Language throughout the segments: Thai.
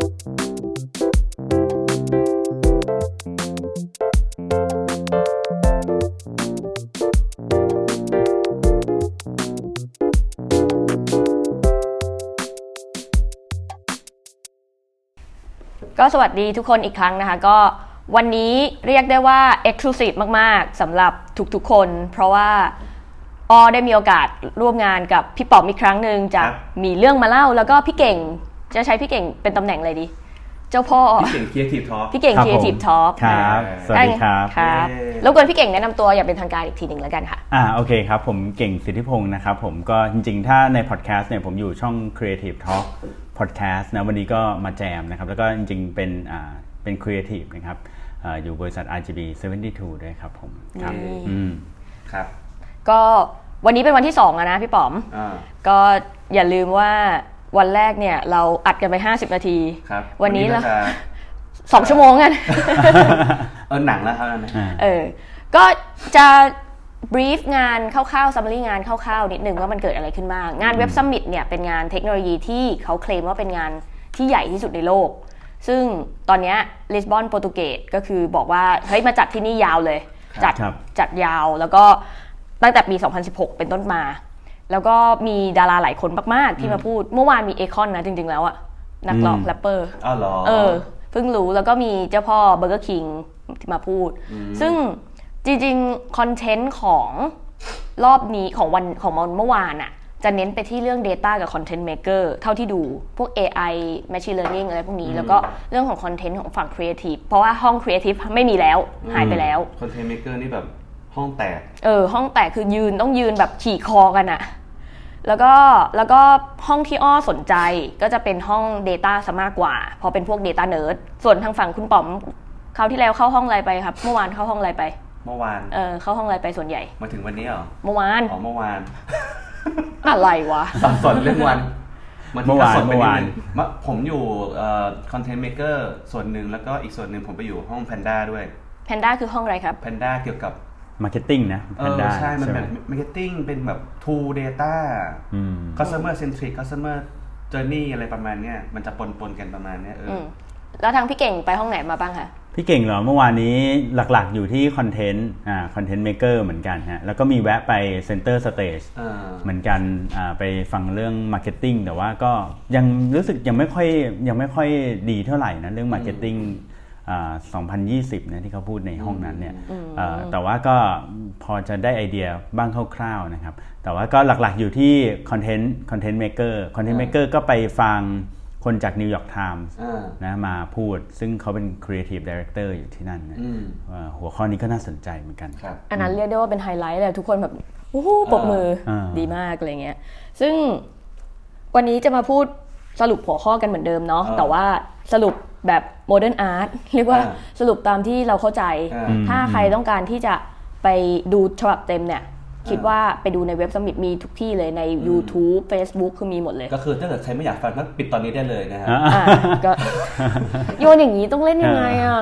ก็สวัสดีทุกคนอีกครั้งนะคะก็วันนี้เรียกได้ว่า exclusive มากๆสำหรับทุกๆคนเพราะว่าออได้มีโอกาสร่วมงานกับพี่ป๋อมอีกครั้งหนึ่งจะมีเรื่องมาเล่าแล้วก็พี่เก่งจะใช้พี่เก่งเป็นตำแหน่งอะไรดีเจ้าพ่อพี่เก่ง Creative Talk พี่เก่ง Creative Talk ครับสวัสดีครับแล้วก็พี่เก่งแนะนำตัวอย่างเป็นทางการอีกทีนึงแล้วกันค่ะโอเคครับผมเก่งสิทธิพงศ์นะครับผมก็จริงๆถ้าใน podcast เนี่ยผมอยู่ช่อง Creative Talk podcast นะวันนี้ก็มาแจมนะครับแล้วก็จริงๆเป็น Creative นะครับอยู่บริษัท RGB 72 ด้วยครับผมครับครับก็วันนี้เป็นวันที่2แล้วนะพี่ป๋อมก็อย่าลืมว่าวันแรกเนี่ยเราอัดกันไป50นาทีวันนี้เรา2ชั่วโมงกันหนังแล้วครับก็จะบรีฟงานคร่าวๆซัมมารีงานคร่าวๆนิดนึงว่ามันเกิดอะไรขึ้นบ้างงานเว็บซัมมิตเนี่ยเป็นงานเทคโนโลยีที่เขาเคลมว่าเป็นงานที่ใหญ่ที่สุดในโลกซึ่งตอนนี้ลิสบอนโปรตุเกสก็คือบอกว่าเฮ้ยมาจัดที่นี่ยาวเลยจัดยาวแล้วก็ตั้งแต่ปี2016เป็นต้นมาแล้วก็มีดาราหลายคนมากๆที่มาพูดเมื่อวานมีเอคอนนะจริงๆแล้วอะนักร้องแรปเปอร์อ้าวเหรอเพิ่งรู้แล้วก็มีเจ้าพ่อเบอร์เกอร์คิงมาพูดซึ่งจริงๆคอนเทนต์ของรอบนี้ของเมื่อวานอะจะเน้นไปที่เรื่อง Data กับ Content Maker เท่าที่ดูพวก AI Machine Learning อะไรพวกนี้แล้วก็เรื่องของ Content ของฝั่ง Creative เพราะว่าห้อง Creative ไม่มีแล้วหายไปแล้ว Content Maker นี่แบบห้องแตกห้องแตกคือต้องยืนแบบขี่คอกันอะแล้วก็ห้องที่อ้อสนใจก็จะเป็นห้อง Data ซะมากกว่าพอเป็นพวก Data Nerd ส่วนทางฝั่งคุณป๋อมคราวที่แล้วเข้าห้องอะไรไปครับเมื่อวานเข้าห้องอะไรไปเมื่อวานเข้าห้องอะไรไปส่วนใหญ่มาถึงวันนี้เหรอเมื่อวานอ๋อเมื่อวานอะไรวะสับสนเรื่องวันเมื่อวานผมอยู่คอนเทนต์เมกเกอร์ส่วนหนึ่งแล้วก็อีกส่วนหนึ่งผมไปอยู่ห้องแพนด้าด้วยแพนด้าคือห้องอะไรครับแพนด้าเกี่ยวกับมาร์เก็ตติ้งนะแพนด้าใช่มันแบบมาร์เก็ตติ้งเป็นแบบ True Data Customer Centric Customer Journey อะไรประมาณเนี้ยมันจะปนกันประมาณเนี้ยแล้วทางพี่เก่งไปห้องไหนมาบ้างคะพี่เก่งเหรอเมื่อวานนี้หลักๆอยู่ที่คอนเทนต์คอนเทนต์เมกเกอร์เหมือนกันฮะแล้วก็มีแวะไปเซ็นเตอร์สเตจเหมือนกันไปฟังเรื่องมาร์เก็ตติ้งแต่ว่าก็ยังรู้สึกยังไม่ค่อยดีเท่าไหร่นะเรื่องมาร์เก็ตติ้ง2020นะที่เขาพูดในห้องนั้นเนี่ยแต่ว่าก็พอจะได้ไอเดียบ้างคร่าวๆนะครับแต่ว่าก็หลักๆอยู่ที่คอนเทนต์เมกเกอร์คอนเทนต์เมกเกอร์ก็ไปฟังคนจาก New York Times นะมาพูดซึ่งเขาเป็น Creative Director อยู่ที่นั่นนะหัวข้อนี้ก็น่าสนใจเหมือนกันอันนั้นเรียกได้ว่าเป็นไฮไลท์เลยทุกคนแบบโอ้โหปรบมือดีมากอะไรเงี้ยซึ่งวันนี้จะมาพูดสรุปหัวข้อกันเหมือนเดิมเนาะแต่ว่าสรุปแบบโมเดิร์นอาร์ตเรียกว่าสรุปตามที่เราเข้าใจถ้าใครต้องการที่จะไปดูฉบับเต็มเนี่ยคิดว่าไปดูในเว็บซัมมิตมีทุกที่เลยใน YouTube Facebook คือมีหมดเลยก็คือถ้าเกิดใครไม่อยากฟังก็ปิดตอนนี้ได้เลยนะฮะก็โยนอย่างนี้ต้องเล่นยังไงอ่ะ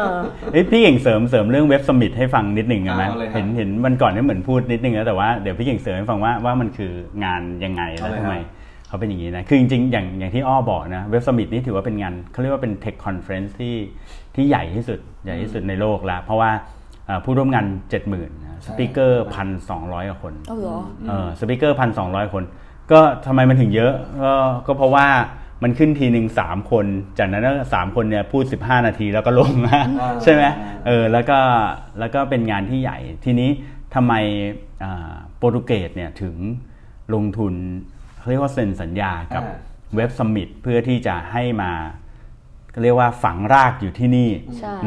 พี่เก่งเสริมเรื่องเว็บซัมมิตให้ฟังนิดนึงอ่ะมั้ยเห็นวันก่อนเนี่ยเหมือนพูดนิดนึงแล้วแต่ว่าเดี๋ยวพี่เก่งเสริมให้ฟังว่ามันคืองานยังไงแล้วทำไมเขาเป็นอย่างนี้นะคือจริงๆอย่างที่อ้อบอกนะเว็บซัมมิตนี่ถือว่าเป็นงานเขาเรียกว่าเป็น Tech Conference ที่ใหญ่ที่สุดในโลกแล้วเพราะว่าผู้ร่วมงาน 70,000 นะสปีกเกอร์ 1,200 กว่าคนสปีกเกอร์ 1,200 คนก็ทำไมมันถึงเยอะก็เพราะว่ามันขึ้นทีนึง3คนจากนั้น3คนเนี่ยพูด15นาทีแล้วก็ลงนะใช่ไหมแล้วก็เป็นงานที่ใหญ่ทีนี้ทำไมโปรตุเกสเนี่ยถึงลงทุนเรียกว่าเซ็นสัญญากับเว็บซัมมิตเพื่อที่จะให้มาเรียกว่าฝังรากอยู่ที่นี่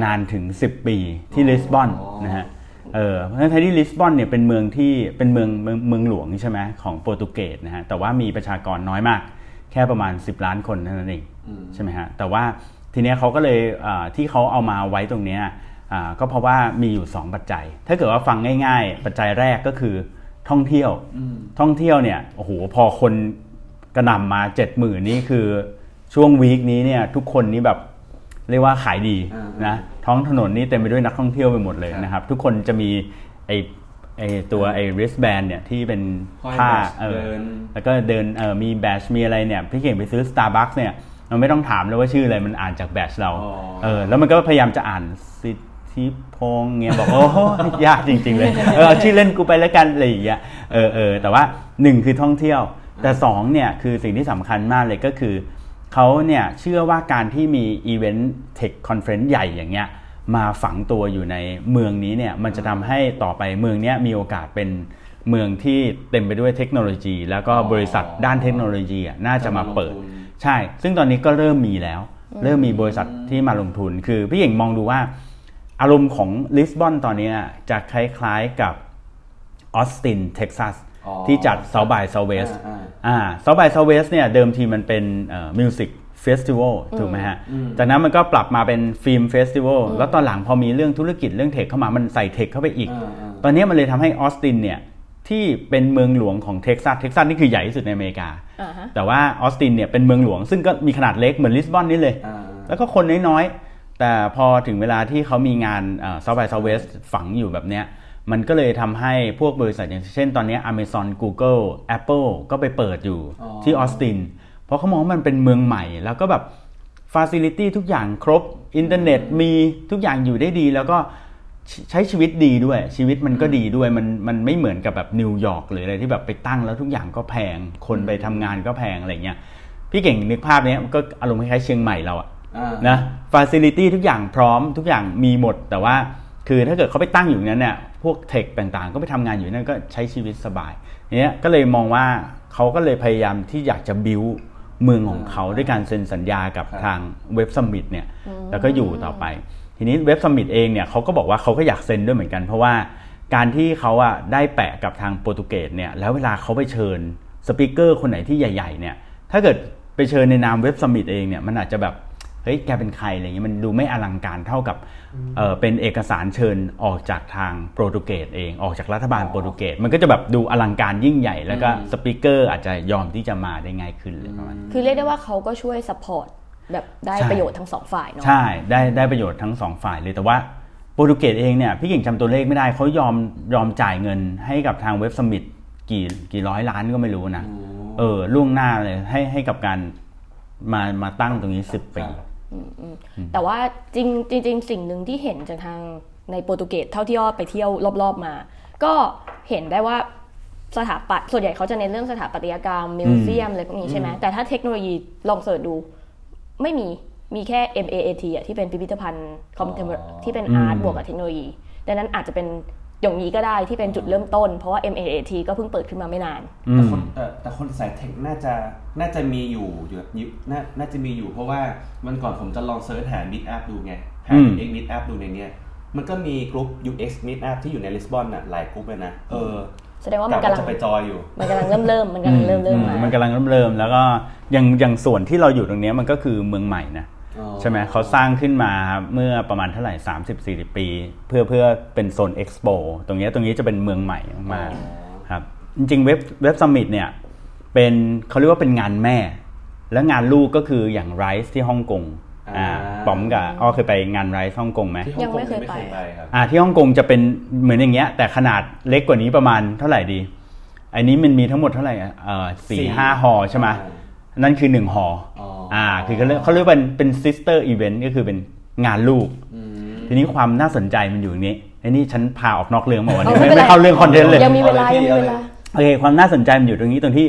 นานถึง10ปีที่ลิสบอนนะฮะเพราะฉะนั้นที่ลิสบอนเนี่ยเป็นเมืองที่เป็นเมืองหลวงใช่ไหมของโปรตุเกสนะฮะแต่ว่ามีประชากรน้อยมากแค่ประมาณ10ล้านคนเท่านั้นเองใช่ไหมฮะแต่ว่าทีเนี้ยเขาก็เลยที่เขาเอามาไว้ตรงเนี้ยก็เพราะว่ามีอยู่2ปัจจัยถ้าเกิดว่าฟังง่ายๆปัจจัยแรกก็คือท่องเที่ยวเนี่ยโอ้โหพอคนกระหน่ำมา 70,000 นี่คือช่วงวีคนี้เนี่ยทุกคนนี่แบบเรียกว่าขายดีนะท้องถนนนี่เต็มไปด้วยนักท่องเที่ยวไปหมดเลยนะครับทุกคนจะมีไอ้ตัวไอ้ wristband เนี่ยที่เป็นผ้าแล้วก็เดินมีแบตช์มีอะไรเนี่ยพี่เก่งไปซื้อ Starbucks เนี่ย มันไม่ต้องถามเลยว่าชื่ออะไรมันอ่านจากแบตช์เราแล้วมันก็พยายามจะอ่านสิทธิพงษ์เงี้ยบอกโอ้ยากจริงๆเลยชื่อเล่นกูไปแล้วกันอะไรอย่างเงี้ยแต่ว่า1คือท่องเที่ยวแต่2เนี่ยคือสิ่งที่สำคัญมากเลยก็คือเขาเนี่ยเชื่อว่าการที่มีอีเวนต์เทคคอนเฟอเรนซ์ใหญ่อย่างเงี้ยมาฝังตัวอยู่ในเมืองนี้เนี่ยมันจะทำให้ต่อไปเมืองนี้มีโอกาสเป็นเมืองที่เต็มไปด้วยเทคโนโลยีแล้วก็บริษัทด้านเทคโนโลยีน่าจะมาเปิดใช่ซึ่งตอนนี้ก็เริ่มมีแล้วเริ่มมีบริษัทที่มาลงทุนคือพี่เก่งมองดูว่าอารมณ์ของลิสบอนตอนนี้จะคล้ายๆกับ Austin Texas ที่จัด South by Southwest South by Southwest เนี่ยเดิมทีมันเป็นมิวสิกเฟสติวัลถูกไหมฮะจากนั้นมันก็ปรับมาเป็นฟิล์มเฟสติวัลแล้วตอนหลังพอมีเรื่องธุรกิจเรื่องเทคเข้ามามันใส่เทคเข้าไปอีกตอนนี้มันเลยทำให้ออสตินเนี่ยที่เป็นเมืองหลวงของเท็กซัสนี่คือใหญ่ที่สุดในอเมริกาแต่ว่าออสตินเนี่ยเป็นเมืองหลวงซึ่งก็มีขนาดเล็กเหมือนลิสบอนนี่เลยแล้วก็คนน้อยๆแต่พอถึงเวลาที่เขามีงาน South by Southwest ฝังอยู่แบบเนี้ยมันก็เลยทำให้พวกบริษัทอย่างเช่นตอนนี้ Amazon Google Apple ก็ไปเปิดอยู่ที่ออสตินเพราะเขามองมันเป็นเมืองใหม่แล้วก็แบบฟาซิลิตี้ทุกอย่างครบอินเทอร์เน็ตมีทุกอย่างอยู่ได้ดีแล้วก็ใช้ชีวิตดีด้วยชีวิตมันก็ดีด้วยมันไม่เหมือนกับแบบนิวยอร์กหรืออะไรที่แบบไปตั้งแล้วทุกอย่างก็แพงคนไปทำงานก็แพงอะไรเงี้ยพี่เก่งนึกภาพนี้ก็อารมณ์คล้ายๆเชียงใหม่เราอะนะฟาซิลิตี้ทุกอย่างพร้อมทุกอย่างมีหมดแต่ว่าคือถ้าเกิดเขาไปตั้งอยู่นั้นเนี่ยพวกเทคต่างๆก็ไปทำงานอยู่นั่นก็ใช้ชีวิตสบายเนี้ยก็เลยมองว่าเขาก็เลยพยายามที่อยากจะบิวเมืองของเขาด้วยการเซ็นสัญญากับทางเว็บซัมมิตเนี่ยแล้วก็อยู่ต่อไปทีนี้เว็บซัมมิตเองเนี่ยเขาก็บอกว่าเขาก็อยากเซ็นด้วยเหมือนกันเพราะว่าการที่เขาอะได้แปะกับทางโปรตุเกสเนี่ยแล้วเวลาเขาไปเชิญสปีกเกอร์คนไหนที่ใหญ่ๆเนี่ยถ้าเกิดไปเชิญในนามเว็บซัมมิตเองเนี่ยมันอาจจะแบบเฮ้ยแกเป็นใครอะไรเงี้ยมันดูไม่อลังการเท่ากับเป็นเอกสารเชิญออกจากทางโปรตุเกสเองออกจากรัฐบาลโปรตุเกสมันก็จะแบบดูอลังการยิ่งใหญ่แล้วก็สปีกเกอร์อาจจะยอมที่จะมาได้ง่ายขึ้นเลยประมาณคือเรียกได้ว่าเขาก็ช่วยซัพพอร์ตแบบได้ประโยชน์ทั้งสองฝ่ายเนาะใช่ได้ประโยชน์ทั้งสองฝ่ายเลยแต่ว่าโปรตุเกสเองเนี่ยพี่เก่งจำตัวเลขไม่ได้เขายอมจ่ายเงินให้กับทางเว็บซัมมิตกี่ร้อยล้านก็ไม่รู้นะล่วงหน้าเลยให้กับการมาตั้งตรงนี้10ปีแต่ว่าจริงสิ่งหนึ่งที่เห็นจากทางในโปรตุเกสเท่าที่อ้อไปเที่ยวรอบๆมาก็เห็นได้ว่าสถาปัตย์ส่วนใหญ่เขาจะเน้นเรื่องสถาปัตยกรรมมิวเซียมอะไรพวกนี้ใช่ไหมแต่ถ้าเทคโนโลยีลองเสิร์ชดูไม่มีแค่ MAAT อ่ะที่เป็นพิพิธภัณฑ์คอมเทมพอรารี่ที่เป็นอาร์ตบวกกับเทคโนโลยีดังนั้นอาจจะเป็นอย่างนี้ก็ได้ที่เป็นจุดเริ่มต้นเพราะว่า MAAT ก็เพิ่งเปิดขึ้นมาไม่นานแต่คนสายเทคน่าจะมีอยู่เพราะว่าวันก่อนผมจะลองเสิร์ชหา Meet Up ดูไงหา UX Meet Up ดูในเนี้ยมันก็มีกลุ่ม UX Meet Up ที่อยู่ในลิสบอนน่ะหลายกลุ่มเลยนะแสดงว่ามันกำลังจะไปจอยอยู่มันกำลังเริ่มมันกำลังเริ่มมันกำลังเริ่มแล้วก็อย่างส่วนที่เราอยู่ตรงนี้มันก็คือเมืองใหม่นะใช่ไหมเขาสร้างขึ้นมาเมื่อประมาณเท่าไหร่ 30-40 ปีเพื่อเป็นโซนเอ็กซ์โปตรงนี้จะเป็นเมืองใหม่มาครับจริงๆเว็บซัมมิตเนี่ยเป็นเขาเรียกว่าเป็นงานแม่และงานลูกก็คืออย่าง Rice ที่ฮ่องกงป๋อมกับอ้อเคยไปงาน Rice ฮ่องกงไหมยังไม่เคยไปครับที่ฮ่องกงจะเป็นเหมือนอย่างเงี้ยแต่ขนาดเล็กกว่านี้ประมาณเท่าไหร่ดีอันนี้มันมีทั้งหมดเท่าไหร่4-5 หอใช่ไหมนั่นคือ1หอคือเขาเรียกว่าเป็น sister event ก็คือเป็นงานลูกทีนี้ความน่าสนใจมันอยู่ตรงนี้ไอ้นี่ฉันพาออกนอกเรื่องมาวันนี้ไม่เข้าเรื่องคอนเทนต์เลยยังมีเวลาโอเคความน่าสนใจมันอยู่ตรงนี้ตรงที่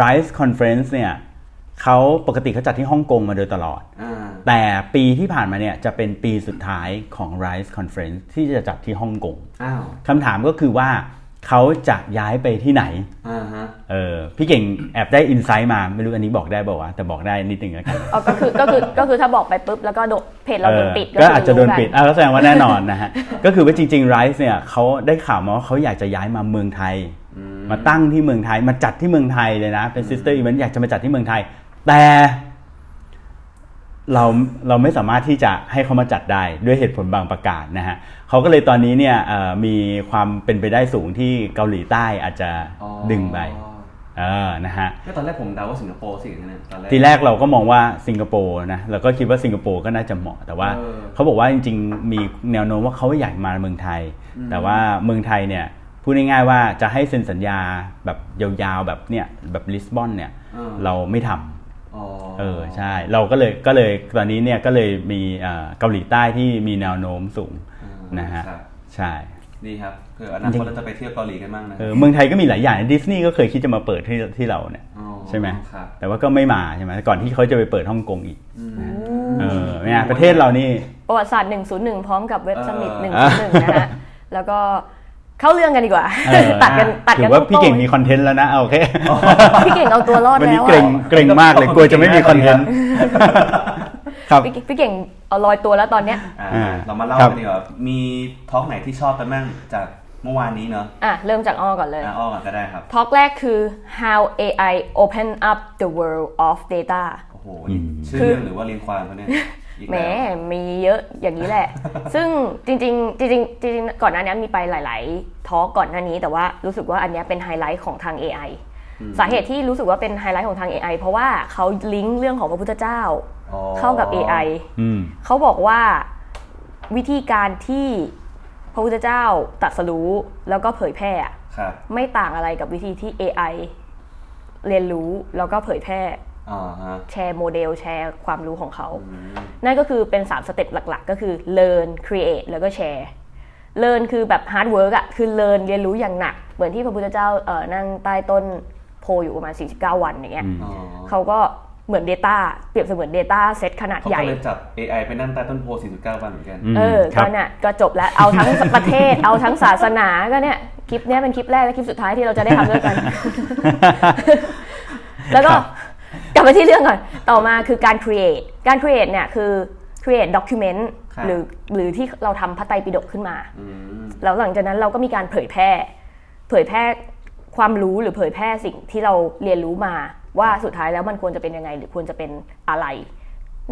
Rice Conference เนี่ยเขาปกติเขาจัดที่ฮ่องกงมาโดยตลอดแต่ปีที่ผ่านมาเนี่ยจะเป็นปีสุดท้ายของ Rice Conference ที่จะจัดที่ฮ่องกงคำถามก็คือว่าเขาจะย้ายไปที่ไหนพี่เก่งแอบได้อินไซต์มาไม่รู้อันนี้บอกได้บอกว่าแต่บอกได้นิดนึงแล้วกันก็คือถ้าบอกไปปุ๊บแล้วก็เพจเราโดนปิดก็อาจจะโดนปิดก็แสดงว่าแน่นอนนะฮะก็คือว่าจริงๆ Rice เนี่ยเขาได้ข่าวมาว่าเขาอยากจะย้ายมาเมืองไทยมาตั้งที่เมืองไทยมาจัดที่เมืองไทยเลยนะเป็น Sister Event อยากจะมาจัดที่เมืองไทยแต่เราไม่สามารถที่จะให้เขามาจัดได้ด้วยเหตุผลบางประการนะฮะเขาก็เลยตอนนี้เนี่ยมีความเป็นไปได้สูงที่เกาหลีใต้อาจจะดึงไปนะฮะก็ตอนแรกผมเดาว่าสิงคโปร์สิใช่ไหมทีแรกเราก็มองว่าสิงคโปร์นะเราก็คิดว่าสิงคโปร์ก็น่าจะเหมาะแต่ว่าเขาบอกว่าจริงๆมีแนวโน้มว่าเขาอยากมาเมืองไทยแต่ว่าเมืองไทยเนี่ยพูดง่ายๆว่าจะให้เซ็นสัญญาแบบยาวๆแบบเนี่ยแบบลิสบอนเนี่ยเราไม่ทำ เออใช่เราก็เลยตอนนี้เนี่ยก็เลยมีเกาหลีใต้ที่มีแนวโน้มสูงนะฮะใช่ดีครับคืออนาคตเราจะไปเที่ยวเกาหลีกันบ้างนะเมืองไทยก็มีหลายอย่างดิสนีย์ก็เคยคิดจะมาเปิดที่เราเนี่ยใช่ไหมแต่ว่าก็ไม่มาใช่ไหมก่อนที่เขาจะไปเปิดฮ่องกงอีกเนี่ยประเทศเรานี่ประวัติศาสตร์101พร้อมกับเว็บซัมมิต101นะฮะแล้วก็เข้าเรื่องกันดีกว่าตัดกันถือว่าพี่เก่งมีคอนเทนต์แล้วนะโอเคพี่เก่งเอาตัวรอดแล้ววันนี้เกรงมากเลยกลัวจะไม่มีคอนเทนต์ครับพี่เก่งเอาลอยตัวแล้วตอนเนี้ยเรามาเล่ากันดีกว่ามีท็อกไหนที่ชอบกันบ้างจากเมื่อวานนี้เนาะเริ่มจากอ้อก่อนเลยอ้อก่อนก็ได้ครับท็อกแรกคือ how AI open up the world of data โอ้โหชื่อเรื่องหรือว่าเรียนความเขาเนี่ยแหมมีเยอะอย่างนี้แหละซึ่งจริงก่อนหน้านี้มีไปหลายๆทอล์กก่อนหน้านี้แต่ว่ารู้สึกว่าอันนี้เป็นไฮไลท์ของทาง AI สาเหตุที่รู้สึกว่าเป็นไฮไลท์ของทาง AI เพราะว่าเขาลิงก์เรื่องของพระพุทธเจ้าเข้ากับ AI เขาบอกว่าวิธีการที่พระพุทธเจ้าตรัสรู้แล้วก็เผยแพร่ไม่ต่างอะไรกับวิธีที่ AI เรียนรู้แล้วก็เผยแพร่แชร์โมเดลแชร์ความรู้ของเขานั่นก็คือเป็น3สเต็ปหลักๆก็คือ learn create แล้วก็ share learn คือแบบ hard work อ่ะคือ learn เรียนรู้อย่างหนักเหมือนที่พระพุทธเจ้านั่งใต้ต้นโพอยู่ประมาณ49วันอย่างเงี้ยเขาก็เหมือน data เปรียบเสมือน data set ขนาดใหญ่เขาก็เลยจับ AI ไปนั่งใต้ต้นโพ49วันเหมือนกันก็น่ะก็จบแล้วเอาทั้งประเทศเอาทั้งศาสนาก็เนี่ยคลิปเนี้ยเป็นคลิปแรกและคลิปสุดท้ายที่เราจะได้ทำด้วยกันแล้วก็กลับมาที่เรื่องก่อนต่อมาคือการ create เนี่ยคือ create document หรือที่เราทำพระไตรปิฎกขึ้นมาแล้วหลังจากนั้นเราก็มีการเผยแพร่ความรู้หรือเผยแพร่สิ่งที่เราเรียนรู้มาว่าสุดท้ายแล้วมันควรจะเป็นยังไงหรือควรจะเป็นอะไร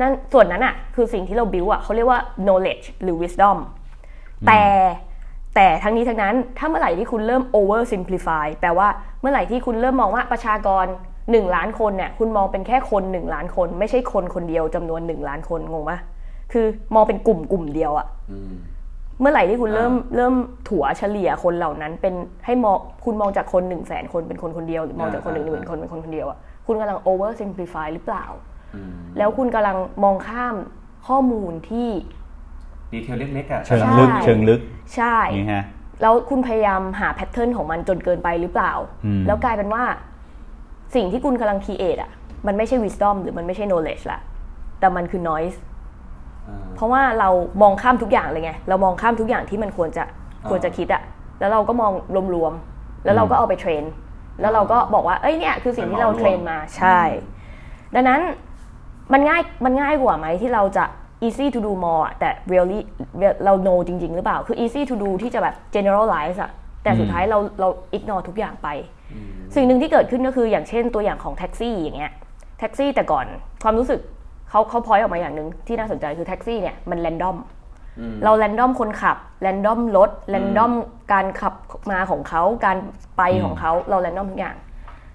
นั่นส่วนนั้นอ่ะคือสิ่งที่เรา build อ่ะเขาเรียกว่า knowledge หรือ wisdom แต่ทั้งนี้ทั้งนั้นถ้าเมื่อไหร่ที่คุณเริ่ม over simplify แปลว่าเมื่อไหร่ที่คุณเริ่มมองว่าประชากร1ล้านคนเนี่ยคุณมองเป็นแค่คน1ล้านคนไม่ใช่คนคนเดียวจำนวน1ล้านคนงงปะคือมองเป็นกลุ่มเดียวอ่ะเมื่อไหร่ที่คุณเริ่มถัวเฉลี่ยคนเหล่านั้นเป็นให้มองคุณมองจากคน 100,000 คนเป็นคนคนเดียวหรือมองจากคน 10,000 คนเป็นคนคนเดียวอ่ะคุณกำลัง over simplify หรือเปล่าแล้วคุณกำลังมองข้ามข้อมูลที่ดีเทลเล็กๆอ่ะเชิงลึกใช่แล้วคุณพยายามหาแพทเทิร์นของมันจนเกินไปหรือเปล่าแล้วกลายเป็นว่าสิ่งที่คุณกำลัง create อ่ะมันไม่ใช่ wisdom หรือมันไม่ใช่ knowledge ละแต่มันคือ noise เพราะว่าเรามองข้ามทุกอย่างเลยไงเรามองข้ามทุกอย่างที่มันควรจะคิดอ่ะแล้วเราก็มองรวมๆแล้วเราก็เอาไปเทรนแล้วเราก็บอกว่าเอ้ยเนี่ยคือสิ่งที่เราเทรนมาใช่ดังนั้นมันง่ายกว่าไหมที่เราจะ easy to do more แต่ really เรา know จริงๆหรือเปล่าคือ easy to do ที่จะแบบ generalize อ่ะแต่สุดท้ายเรา ignore ทุกอย่างไปสิ่งหนึ่งที่เกิดขึ้นก็คืออย่างเช่นตัวอย่างของแท็กซี่อย่างเงี้ยแท็กซี่แต่ก่อนความรู้สึกเขาพอยต์ออกมาอย่างนึงที่น่าสนใจคือแท็กซี่เนี่ยมันแรนดอมเราแรนดอมคนขับแรนดอมรถแรนดอมการขับมาของเขาการไปของเขาเราแรนดอมทุกอย่าง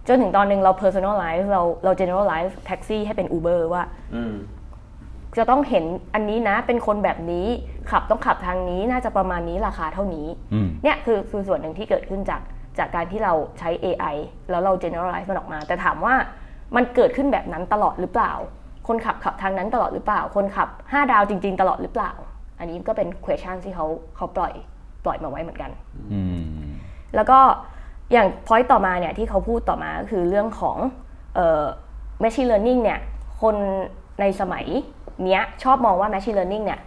จนถึงตอนนึงเราเพอร์ซันนอลไลซ์เราเจเนอรัลไลซ์แท็กซี่ให้เป็น Uber ว่าจะต้องเห็นอันนี้นะเป็นคนแบบนี้ขับต้องขับทางนี้น่าจะประมาณนี้ราคาเท่านี้เนี่ยคือส่วนหนึ่งที่เกิดขึ้นจากการที่เราใช้ AI แล้วเรา generalize มันออกมาแต่ถามว่ามันเกิดขึ้นแบบนั้นตลอดหรือเปล่าคนขับทางนั้นตลอดหรือเปล่าคนขับ5ดาวจริงๆตลอดหรือเปล่าอันนี้ก็เป็น question ที่เขาปล่อยมาไว้เหมือนกันแล้วก็อย่าง point ต่อมาเนี่ยที่เขาพูดต่อมาก็คือเรื่องของmachine learning เนี่ยคนในสมัยเนี้ยชอบมองว่า machine learning เนี่ย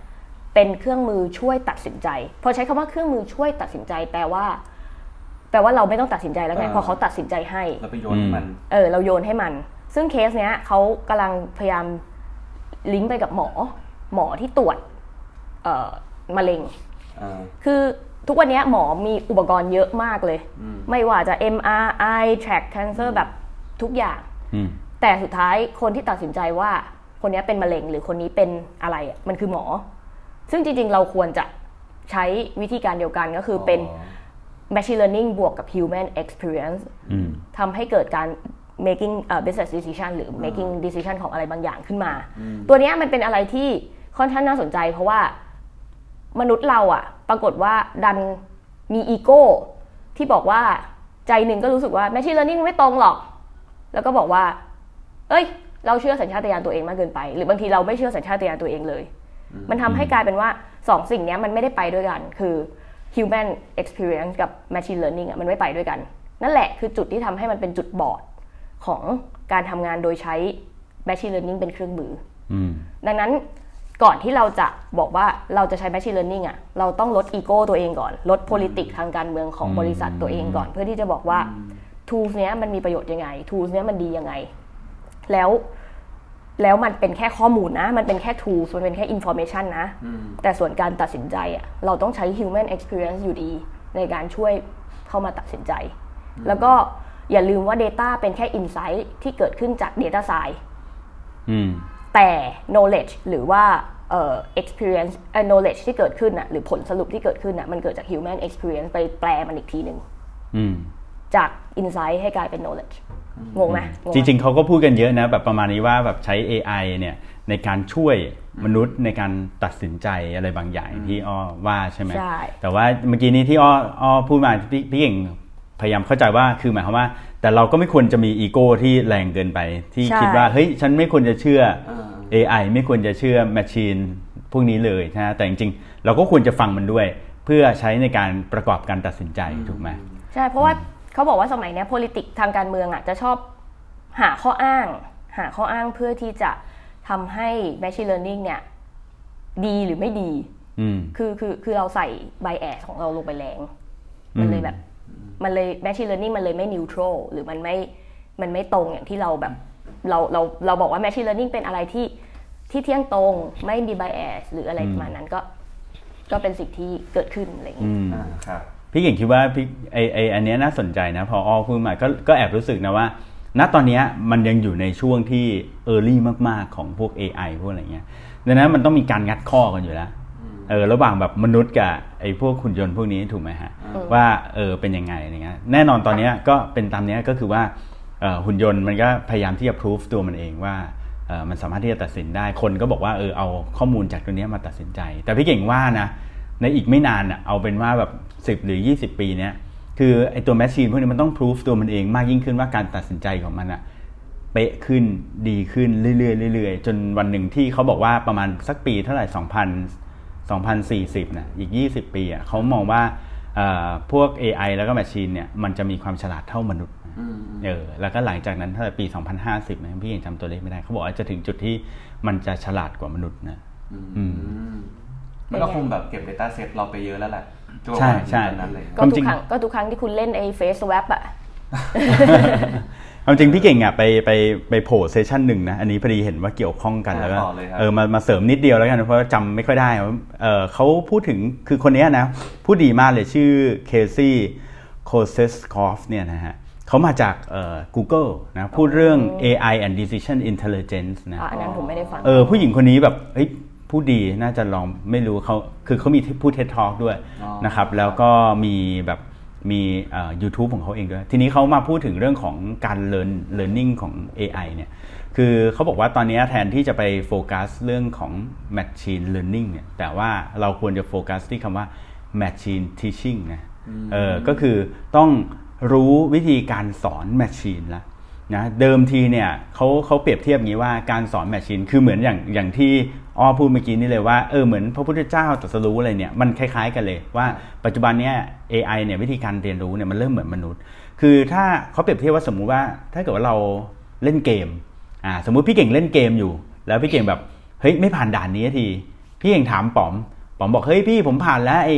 เป็นเครื่องมือช่วยตัดสินใจพอใช้คำว่าเครื่องมือช่วยตัดสินใจแปลว่าเราไม่ต้องตัดสินใจแล้วไงพอเขาตัดสินใจให้เราไปโยนให้มันเราโยนให้มันซึ่งเคสเนี้ยเขากำลังพยายามลิงก์ไปกับหมอที่ตรวจมะเร็งคือทุกวันนี้หมอมีอุปกรณ์เยอะมากเลยไม่ว่าจะ MRI track cancer แบบทุกอย่างแต่สุดท้ายคนที่ตัดสินใจว่าคนนี้เป็นมะเร็งหรือคนนี้เป็นอะไรมันคือหมอซึ่งจริงๆเราควรจะใช้วิธีการเดียวกันก็คือเป็นmachine learning บวกกับ human experience ทำให้เกิดการ making business decision หรือ making decision ของอะไรบางอย่างขึ้นมาตัวนี้มันเป็นอะไรที่ค่อนข้างน่าสนใจเพราะว่ามนุษย์เราอ่ะปรากฏว่าดันมีอีโก้ที่บอกว่าใจหนึ่งก็รู้สึกว่า machine learning ไม่ตรงหรอกแล้วก็บอกว่าเอ้ย เราเชื่อสัญชาตญาณตัวเองมากเกินไปหรือบางทีเราไม่เชื่อสัญชาตญาณตัวเองเลยมันทำให้กลายเป็นว่า2 สิ่งนี้มันไม่ได้ไปด้วยกันคือ human experience กับ machine learning มันไม่ไปด้วยกันนั่นแหละคือจุดที่ทำให้มันเป็นจุดบอดของการทำงานโดยใช้ machine learning เป็นเครื่องมือดังนั้นก่อนที่เราจะบอกว่าเราจะใช้ machine learning เราต้องลดอีโก้ตัวเองก่อนลด politics ทางการเมืองของบริษัทตัวเองก่อนเพื่อที่จะบอกว่า tools เนี้ยมันมีประโยชน์ยังไง tools เนี้ยมันดียังไงแล้วมันเป็นแค่ข้อมูลนะมันเป็นแค่ tools มันเป็นแค่ information นะแต่ส่วนการตัดสินใจเราต้องใช้ human experience อยู่ดีในการช่วยเข้ามาตัดสินใจแล้วก็อย่าลืมว่า data เป็นแค่ insight ที่เกิดขึ้นจาก data science แต่ knowledge หรือว่าexperience knowledge ที่เกิดขึ้นหรือผลสรุปที่เกิดขึ้นมันเกิดจาก human experience ไปแปลมันอีกทีนึงจาก insight ให้กลายเป็น knowledge งงไหมจริงๆเขาก็พูดกันเยอะนะแบบประมาณนี้ว่าแบบใช้ AI เนี่ยในการช่วยมนุษย์ในการตัดสินใจอะไรบางอย่างที่อ้อว่าใช่ไหมใช่แต่ว่าเมื่อกี้นี้ที่อ้อพูดมาพี่เก่งพยายามเข้าใจว่าคือหมายความว่าแต่เราก็ไม่ควรจะมีอีโก้ที่แรงเกินไปที่คิดว่าเฮ้ยฉันไม่ควรจะเชื่อ AI ไม่ควรจะเชื่อแมชชีนพวกนี้เลยนะแต่จริงๆเราก็ควรจะฟังมันด้วยเพื่อใช้ในการประกอบการตัดสินใจถูกไหมใช่เพราะว่าเขาบอกว่าสมัยนี้ politics ทางการเมืองจะชอบหาข้ออ้างเพื่อที่จะทำให้ machine learning เนี่ยดีหรือไม่ดีคือเราใส่ bias ของเราลงไปแรงมันเลยแบบมันเลย machine learning มันเลยไม่ neutral หรือมันไม่ตรงอย่างที่เราแบบเราบอกว่า machine learning เป็นอะไรที่เที่ยงตรงไม่มี bias หรืออะไรประมาณนั้นก็เป็นสิ่งที่เกิดขึ้นอะไรอย่างเงี้ยครับพี่เก่งคิดว่าพี่ไออันนี้น่าสนใจนะพออ้อพูดมาก็แอบรู้สึกนะว่าณตอนนี้มันยังอยู่ในช่วงที่ early มากๆของพวก AI พวกอะไรเงี้ยดังนั้นมันต้องมีการงัดข้อกันอยู่แล้วระหว่างแบบมนุษย์กับไอ้พวกหุ่นยนต์พวกนี้ถูกไหมฮะว่าเป็นยังไงอะไรเงี้ยแน่นอนตอนนี้ก็เป็นตามนี้ก็คือว่าหุ่นยนต์มันก็พยายามที่จะ prove ตัวมันเองว่ามันสามารถที่จะตัดสินได้คนก็บอกว่าเอาข้อมูลจากตัวนี้มาตัดสินใจแต่พี่เก่งว่านะในอีกไม่นานเอาเป็นว่าแบบ10หรือ20ปีเนี้ยคือไอ้ตัวแมชชีนพวกนี้มันต้อง prove ตัวมันเองมากยิ่งขึ้นว่าการตัดสินใจของมันเป๊ะขึ้นดีขึ้นเรื่อยๆจนวันหนึ่งที่เขาบอกว่าประมาณสักปีเท่าไหร่2040นะอีก20ปีเขามองว่าพวก AI แล้วก็แมชชีนเนี่ยมันจะมีความฉลาดเท่ามนุษย์แล้วก็หลังจากนั้นถ้าปี2050นะพี่ยังจำตัวเลขไม่ได้เขาบอกว่าจะถึงจุดที่มันจะฉลาดกว่ามนุษย์นะมันก็คงแบบเก็บ data set เราไปเยอะแล้วแหละใช่ก็ทุกครั้งที่คุณเล่นไอ้ face swap จริงพี่เก่งไปโผล่เซสชั่นหนึ่งนะอันนี้พอดีเห็นว่าเกี่ยวข้องกันแล้วก็มาเสริมนิดเดียวแล้วกันเพราะจำไม่ค่อยได้เขาพูดถึงคือคนนี้นะพูดดีมากเลยชื่อเคซี่โคเซสคอฟเนี่ยนะฮะเขามาจากGoogle นะพูดเรื่อง AI and Decision Intelligence นะอันนั้นผมไม่ได้ฟังผู้หญิงคนนี้แบบเฮ้ยผู้ดีน่าจะลองไม่รู้เขามีพูด TED Talk ด้วยนะครับแล้วก็มีแบบมีYouTube ของเขาเองด้วยทีนี้เขามาพูดถึงเรื่องของการ learning ของ AI เนี่ยคือเขาบอกว่าตอนนี้แทนที่จะไปโฟกัสเรื่องของ machine learning เนี่ยแต่ว่าเราควรจะโฟกัสที่คำว่า machine teaching นะก็คือต้องรู้วิธีการสอน machine ละนะเดิมทีเนี่ยเขาเปรียบเทียบงี้ว่าการสอนแมชชีนคือเหมือนอย่างที่อ้อพูดเมื่อกี้นี่เลยว่าเหมือนพระพุทธเจ้าตรัสรู้อะไรเนี่ยมันคล้ายๆกันเลยว่าปัจจุบันเนี่ย AI เนี่ยวิธีการเรียนรู้เนี่ยมันเริ่มเหมือนมนุษย์คือถ้าเขาเปรียบเทียบว่าสมมุติว่าถ้าเกิดว่าเราเล่นเกมสมมุติพี่เก่งเล่นเกมอยู่แล้วพี่เก่งแบบเฮ้ยไม่ผ่านด่านนี้ทีพี่เก่งถามป๋อมบอกเฮ้ยพี่ผมผ่านแล้วไอ้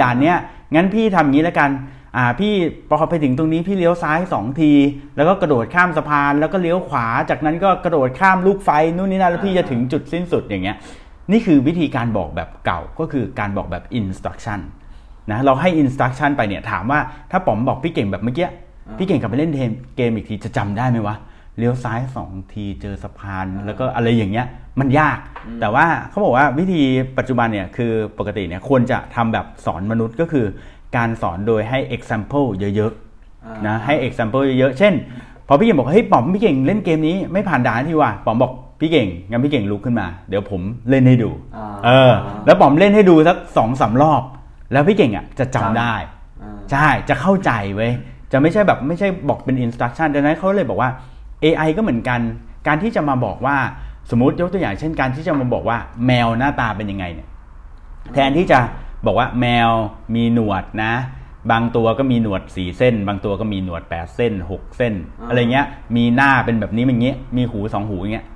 ด่านเนี้ยงั้นพี่ทำงี้ละกันพี่พอไปถึงตรงนี้พี่เลี้ยวซ้าย2ทีแล้วก็กระโดดข้ามสะพานแล้วก็เลี้ยวขวาจากนั้นก็กระโดดข้ามลูกไฟนู่นนี่นั่นแล้วพี่จะถึงจุดสิ้นสุดอย่างเงี้ยนี่คือวิธีการบอกแบบเก่าก็คือการบอกแบบ instruction นะเราให้ instruction ไปเนี่ยถามว่าถ้าป๋อมบอกพี่เก่งแบบเมื่อกี้พี่เก่งกลับไปเล่นเกมอีกทีจะจำได้ไหมวะเลี้ยวซ้าย2ทีเจอสะพานแล้วก็อะไรอย่างเงี้ยมันยากแต่ว่าเขาบอกว่าวิธีปัจจุบันเนี่ยคือปกติเนี่ยควรจะทำแบบสอนมนุษย์ก็คือการสอนโดยให้ example เยอะๆนะให้ example เยอะๆเช่นพอพี่เก่งบอกเฮ้ยป๋อมพี่เก่งเล่นเกมนี้ไม่ผ่านด่านทีว่ะป๋อมบอกพี่เก่งงั้นพี่เก่งลุกขึ้นมาเดี๋ยวผมเล่นให้ดูแล้วป๋อมเล่นให้ดูสัก 2-3 รอบแล้วพี่เก่งจะจำได้ใช่จะเข้าใจเว้ยจะไม่ใช่แบบไม่ใช่บอกเป็น instruction ดังนั้นเขาเลยบอกว่า AI ก็เหมือนกัน การที่จะมาบอกว่าสมมติยกตัวอย่างเช่นการที่จะมาบอกว่าแมวหน้าตาเป็นยังไงเนี่ยแทนที่จะบอกว่าแมวมีหนวดนะบางตัวก็มีหนวด4เส้นบางตัวก็มีหนวด8เส้น6เส้น อะไรเงี้ยมีหน้าเป็นแบบนี้อย่างเงี้ยมีหู2หูอย่างเงี้ย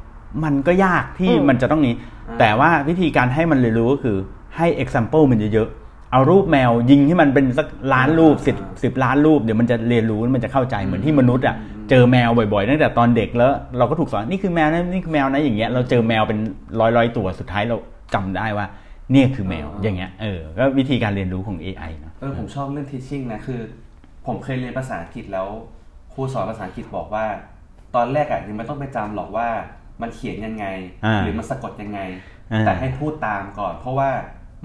มันก็ยากที่มันจะต้องนี้แต่ว่าวิธีการให้มันเรียนรู้ก็คือให้ example มันเยอะๆเอารูปแมวยิงให้มันเป็นสักล้านรูป10ล้านรูปเดี๋ยวมันจะเรียนรู้มันจะเข้าใจเหมือนที่มนุษย์อ่ะเจอแมวบ่อยๆตั้งแต่ตอนเด็กแล้วเราก็ถูกสอนนี่คือแมวนะนี่คือแมวนะอย่างเงี้ยเราเจอแมวเป็น100ๆตัวสุดท้ายเราจำได้ว่าเนี่ยคือแมวอย่างเงี้ยก็วิธีการเรียนรู้ของ AI นะผมชอบเรื่อง teaching นะคือผมเคยเรียนภาษาอังกฤษแล้วครูสอนภาษาอังกฤษบอกว่าตอนแรกอ่ะยังไม่ต้องไปจำหรอกว่ามันเขียนยังไงหรือมันสะกดยังไงแต่ให้พูดตามก่อนเพราะว่า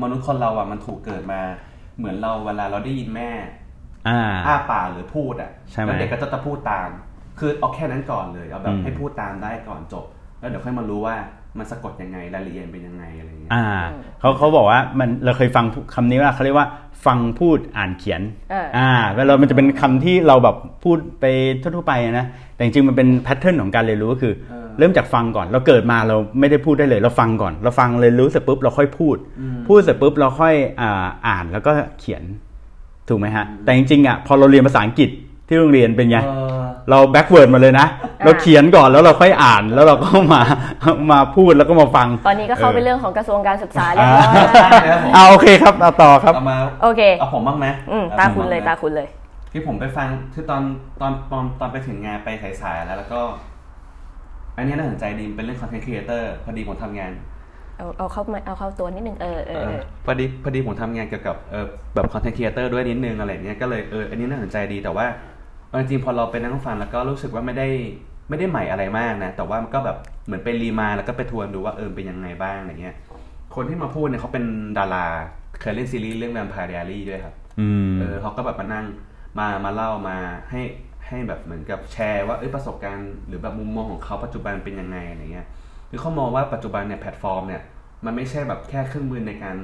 มนุษย์คนเราอ่ะมันถูกเกิดมาเหมือนเราเวลาเราได้ยินแม่อ้าปากหรือพูดอ่ะแล้วเด็กก็จะพูดตามคือเอาแค่นั้นก่อนเลยเอาแบบให้พูดตามได้ก่อนจบแล้วเดี๋ยวค่อยมารู้ว่ามันสะกดยังไงรายละเอียดเป็นยังไงอะไรอย่างเงี้ยเขาบอกว่ามันเราเคยฟังคำนี้ว่าเขาเรียกว่าฟังพูดอ่านเขียนเวลามันจะเป็นคำที่เราแบบพูดไปทั่วไปนะแต่จริงๆมันเป็นแพทเทิร์นของการเรียนรู้ก็คือเริ่มจากฟังก่อนเราเกิดมาเราไม่ได้พูดได้เลยเราฟังก่อนเราฟังเรียนรู้เสร็จปุ๊บเราค่อยพูดเสร็จปุ๊บเราค่อยอ่านแล้วก็เขียนถูกไหมฮะแต่จริงๆอ่ะพอเราเรียนภาษาอังกฤษที่โรงเรียนเป็นไงเราแบ็กเวิร์ดมาเลยนะเราเขียนก่อนแล้วเราค่อยอ่านแล้วเราก็มาพูดแล้วก็มาฟังตอนนี้ก็เข้าไปเรื่องของกระทรวงการศึกษาแล้วโอเคครับต่อครับโอเคเอาผมบ้างไหมตาคุณเลยที่ผมไปฟังคือตอนไปถึงงานไปสายๆแล้วก็อันนี้น่าสนใจดีเป็นเรื่อง Content Creator พอดีผมทำงานเอาเข้าตัวนิดนึงพอดีผมทำงานเกี่ยวกับแบบ Content Creator ด้วยนิดนึงอะไรเนี้ยก็เลยอันนี้น่าสนใจดีแต่ว่าจริงๆพอเราไปนั่งฟังแล้วก็รู้สึกว่าไม่ได้ใหม่อะไรมากนะแต่ว่ามันก็แบบเหมือนไปรีมาแล้วก็ไปทวนดูว่าเป็นยังไงบ้างอะไรเงี้ยคนที่มาพูดเนี่ยเขาเป็นดาราเคยเล่นซีรีส์เรื่อง Vampire Diary ด้วยครับเขาก็แบบมานั่งมาเล่ามาให้แบบเหมือนกับแชร์ว่าประสบการณ์หรือแบบมุมมองของเขาปัจจุบันเป็นยังไงอะไรเงี้ยคือเขามองว่าปัจจุบันเนี่ยแพลตฟอร์มเนี่ยมันไม่ใช่แบบแค่เครื่องมือในการ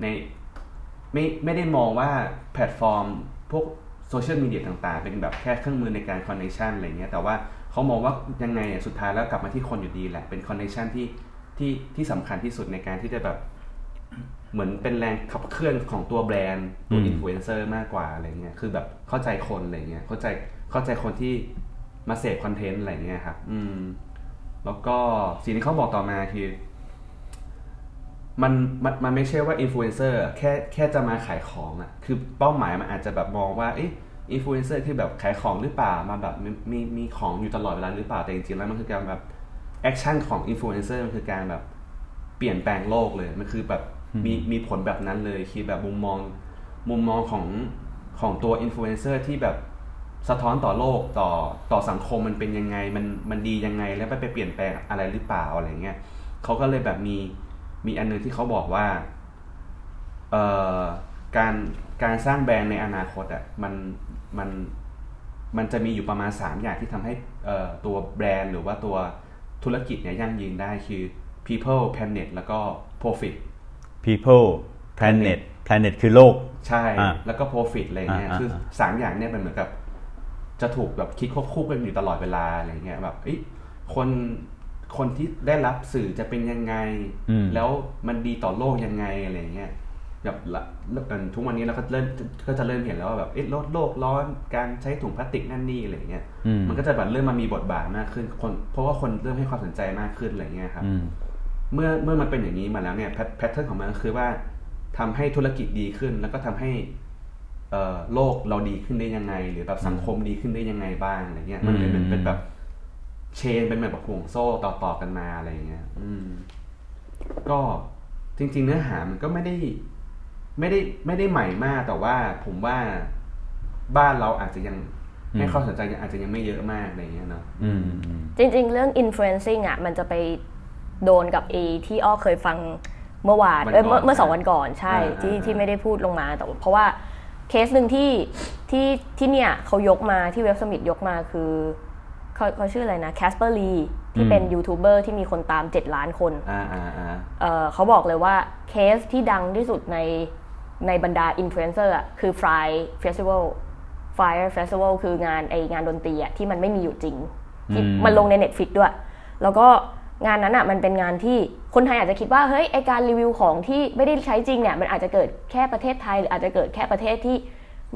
ไม่ได้มองว่าแพลตฟอร์มพวกโซเชียลมีเดียต่างๆเป็นแบบแค่เครื่องมือในการคอนเนคชั่นอะไรเงี้ยแต่ว่าเขามองว่ายังไงสุดท้ายแล้วกลับมาที่คนอยู่ดีแหละเป็นคอนเนคชั่นที่สำคัญที่สุดในการที่จะแบบเหมือนเป็นแรงขับเคลื่อนของตัวแบรนด์ตัวอินฟลูเอนเซอร์มากกว่าอะไรเงี้ยคือแบบเข้าใจคนอะไรเงี้ยเข้าใจคนที่มาเสพคอนเทนต์อะไรเงี้ยครับแล้วก็สิ่งที่เขาบอกต่อมาคือมันไม่ใช่ว่าอินฟลูเอนเซอร์แค่จะมาขายของอ่ะคือเป้าหมายมันอาจจะแบบมองว่าอินฟลูเอนเซอร์ที่แบบขายของหรือเปล่ามาแบบมีของอยู่ตลอดเวลาหรือเปล่าแต่จริงๆแล้วมันคือการแบบแอคชั่นของอินฟลูเอนเซอร์มันคือการแบบเปลี่ยนแปลงโลกเลยมันคือแบบมีผลแบบนั้นเลยคือแบบมุมมองของตัวอินฟลูเอนเซอร์ที่แบบสะท้อนต่อโลกต่อสังคมมันเป็นยังไงมันดียังไงแล้วไปเปลี่ยนแปลงอะไรหรือเปล่าอะไรเงี้ยเขาก็เลยแบบมีอันนึงที่เขาบอกว่าการสร้างแบรนด์ในอนาคตอ่ะมันจะมีอยู่ประมาณ3อย่างที่ทำให้ตัวแบรนด์หรือว่าตัวธุรกิจเนี่ยยั่งยืนได้คือ people planet แล้วก็ profit people planet คือโลกใช่แล้วก็ profit อะไรเงี้ยคือ3อย่างเนี่ยมันเหมือนกับจะถูกแบบคิดควบคู่กันอยู่ตลอดเวลาอะไรเงี้ยแบบคนที่ได้รับสื่อจะเป็นยังไงแล้วมันดีต่อโลกยังไงอะไรเงี้ยแบบทุกวันนี้เราก็จะเริ่มเห็นแล้วว่าแบบลดโลกร้อนการใช้ถุงพลาสติกนั่นนี่อะไรเงี้ยมันก็จะแบบเริ่มมามีบทบาทมากขึ้นคนเพราะว่าคนเริ่มให้ความสนใจมากขึ้นอะไรเงี้ยครับเมื่อมันเป็นอย่างนี้มาแล้วเนี่ยแพทเทิร์นของมันก็คือว่าทำให้ธุรกิจดีขึ้นแล้วก็ทำให้โลกเราดีขึ้นได้ยังไงหรือแบบสังคมดีขึ้นได้ยังไงบ้างอะไรเงี้ยมันเลยเป็นแบบเชนเป็นแบบห่วงโซ่ต่อๆกันมาอะไรเงี้ยก็จริงๆเนื้อหามันก็ไม่ได้ใหม่มากแต่ว่าผมว่าบ้านเราอาจจะยังให้ความสนใจอาจจะยังไม่เยอะมากอะไรเงี้ยเนาะจริงๆเรื่อง influencing อ่ะมันจะไปโดนกับที่อ้อเคยฟังเมื่อวานเมื่อ2วันก่อนใช่ที่ไม่ได้พูดลงมาแต่เพราะว่าเคสหนึ่งที่เนี่ยเขายกมาที่เว็บสมิธยกมาคือเขาชื่ออะไรนะแคสเปอร์ลีที่เป็นยูทูบเบอร์ที่มีคนตาม7ล้านคนเขาบอกเลยว่าเคสที่ดังที่สุดในบรรดาอินฟลูเอนเซอร์อ่ะคือ Fire Festival คืองานไองานดนตรีอ่ะที่มันไม่มีอยู่จริงที่มันลงใน Netflix ด้วย แล้วก็งานนั้นอ่ะมันเป็นงานที่คนไทยอาจจะคิดว่าเฮ้ยไอการรีวิวของที่ไม่ได้ใช้จริงเนี่ยมันอาจจะเกิดแค่ประเทศไทยหรืออาจจะเกิดแค่ประเทศที่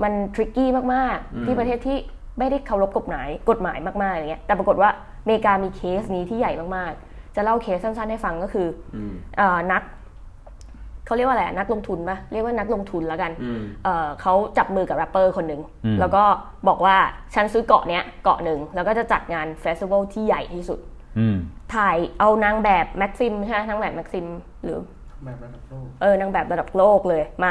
มันทริกกี้มากๆที่ประเทศที่ไม่ได้เคารพกฎหมายมากๆอย่างเงี้ยแต่ปรากฏว่าอเมริกามีเคสนี้ที่ใหญ่มากๆจะเล่าเคสสั้นๆให้ฟังก็คือนักเขาเรียกว่าอะไรนักลงทุนป่ะเรียกว่านักลงทุนแล้วกันเขาจับมือกับแรปเปอร์คนหนึ่งแล้วก็บอกว่าฉันซื้อเกาะเนี้ยเกาะหนึ่งแล้วก็จะจัดงานเฟสติวัลที่ใหญ่ที่สุดถ่ายเอานางแบบแม็กซิมใช่ไหมนางแบบแม็กซิมหรือนางแบบระดับโลกเลยม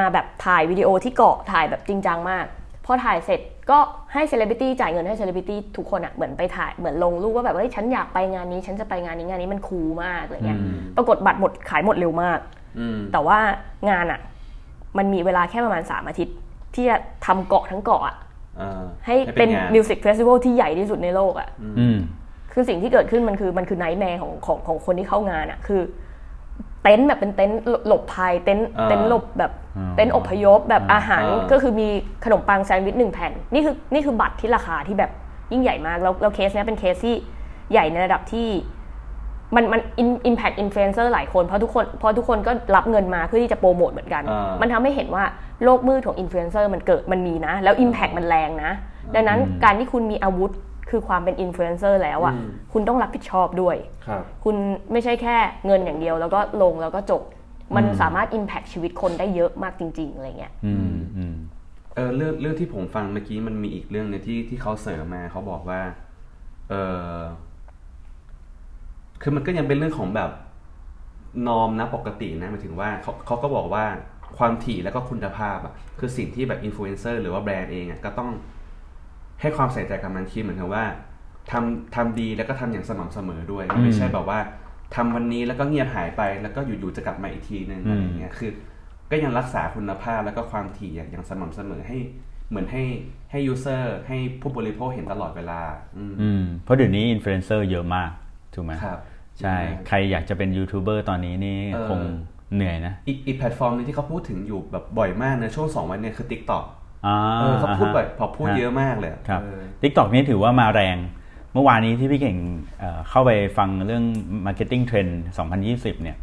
าแบบถ่ายวิดีโอที่เกาะถ่ายแบบจริงจังมากพอถ่ายเสร็จก็ให้เซเลบริตี้จ่ายเงินให้เซเลบริตี้ทุกคนอะเหมือนไปถ่ายเหมือนลงรูปว่าแบบเฮ้ยฉันอยากไปงานนี้ฉันจะไปงานนี้งานนี้มันคูลมากอะไรเงี้ยปรากฏบัตรหมดขายหมดเร็วมากแต่ว่างานอะมันมีเวลาแค่ประมาณ3อาทิตย์ที่จะทำเกาะทั้งเกาะอะให้เป็นมิวสิกเฟสติวัลที่ใหญ่ที่สุดในโลกอะคือสิ่งที่เกิดขึ้นมันคือไนท์แมร์ของคนที่เข้างานอะคือเต็นท์แบบเป็นเต็นท์หลบภัยเต็นท์หลบแบบเต็นท์อพยพแบบอาหารก็คือมีขนมปังแซนด์วิช1แผ่นนี่คือบัตรที่ราคาที่แบบยิ่งใหญ่มากแล้วเคสนี้เป็นเคสที่ใหญ่ในระดับที่มันอิมแพคอินฟลูเอนเซอร์หลายคนเพราะทุกคนก็รับเงินมาเพื่อที่จะโปรโมทเหมือนกันมันทำให้เห็นว่าโลกมืดของอินฟลูเอนเซอร์มันเกิดมันมีนะแล้วอิมแพคมันแรงนะดังนั้นการที่คุณมีอาวุธคือความเป็นอินฟลูเอนเซอร์แล้วอ่ะคุณต้องรับผิดชอบด้วย คุณไม่ใช่แค่เงินอย่างเดียวแล้วก็ลงแล้วก็จบมันสามารถ impact ชีวิตคนได้เยอะมากจริงๆอะไรเงี้ยเรื่องที่ผมฟังเมื่อกี้มันมีอีกเรื่องนึงที่เขาเสริมมาเขาบอกว่าคือมันก็ยังเป็นเรื่องของแบบนอมนะปกตินะหมายถึงว่าเขาก็บอกว่าความถี่แล้วก็คุณภาพอ่ะคือสิ่งที่แบบอินฟลูเอนเซอร์หรือว่าแบรนด์เองอ่ะก็ต้องให้ความใส่ใจกับมันคิดเหมือนกันว่าทำดีแล้วก็ทำอย่างสม่ำเสมอด้วยไม่ใช่แบบว่าทำวันนี้แล้วก็เงียบหายไปแล้วก็อยู่ๆจะกลับมาอีกทีนึงอะไรเงี้ยคือก็ยังรักษาคุณภาพแล้วก็ความถี่อย่างสม่ำเสมอให้เหมือนให้ยูเซอร์ให้ผู้บริโภคเห็นตลอดเวลาเพราะเดี๋ยวนี้อินฟลูเอนเซอร์เยอะมากถูกไหมครับใช่ใครอยากจะเป็นยูทูบเบอร์ตอนนี้นี่คงเหนื่อยนะอีกแพลตฟอร์มนึงที่เขาพูดถึงอยู่แบบบ่อยมากนะช่วง2วันเนี่ยคือ TikTokเขาพูดแบบพูดเยอะมากเลยครับ TikTok นี่ถือว่ามาแรงเมื่อวานนี้ที่พี่เก่งเข้าไปฟังเรื่อง Marketing Trend 2020เนี่ย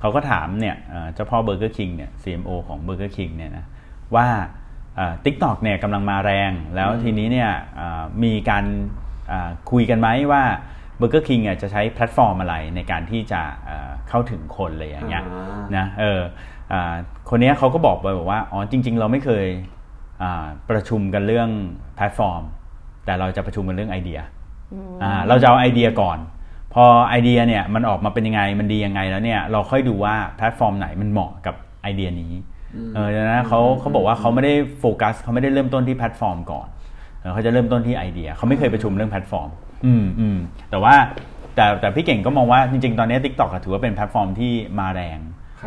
เขาก็ถามเนี่ยเจ้าพ่อ Burger King เนี่ย CMO ของ Burger King เนี่ยนะว่า TikTok เนี่ยกำลังมาแรงแล้วทีนี้เนี่ยมีการคุยกันไหมว่า Burger King อ่ะจะใช้แพลตฟอร์มอะไรในการที่จะเข้าถึงคนอะไรอย่างเงี้ยนะคนนี้เขาก็บอกไปบอกว่าอ๋อจริงๆเราไม่เคยประชุมกันเรื่องแพลตฟอร์มแต่เราจะประชุมกันเรื่องไอเดียเราจะเอาไอเดียก่อนพอไอเดียเนี่ยมันออกมาเป็นยังไงมันดียังไงแล้วเนี่ยเราค่อยดูว่าแพลตฟอร์มไหนมันเหมาะกับไอเดียนี้ดังนั้นเขาบอกว่าเขาไม่ได้โฟกัสเขาไม่ได้เริ่มต้นที่แพลตฟอร์มก่อนเขาจะเริ่มต้นที่ไอเดียเขาไม่เคยประชุมเรื่องแพลตฟอร์มแต่พี่เก่งก็มองว่าจริงๆตอนนี้ TikTok ถือว่าเป็นแพลตฟอร์มที่มาแรง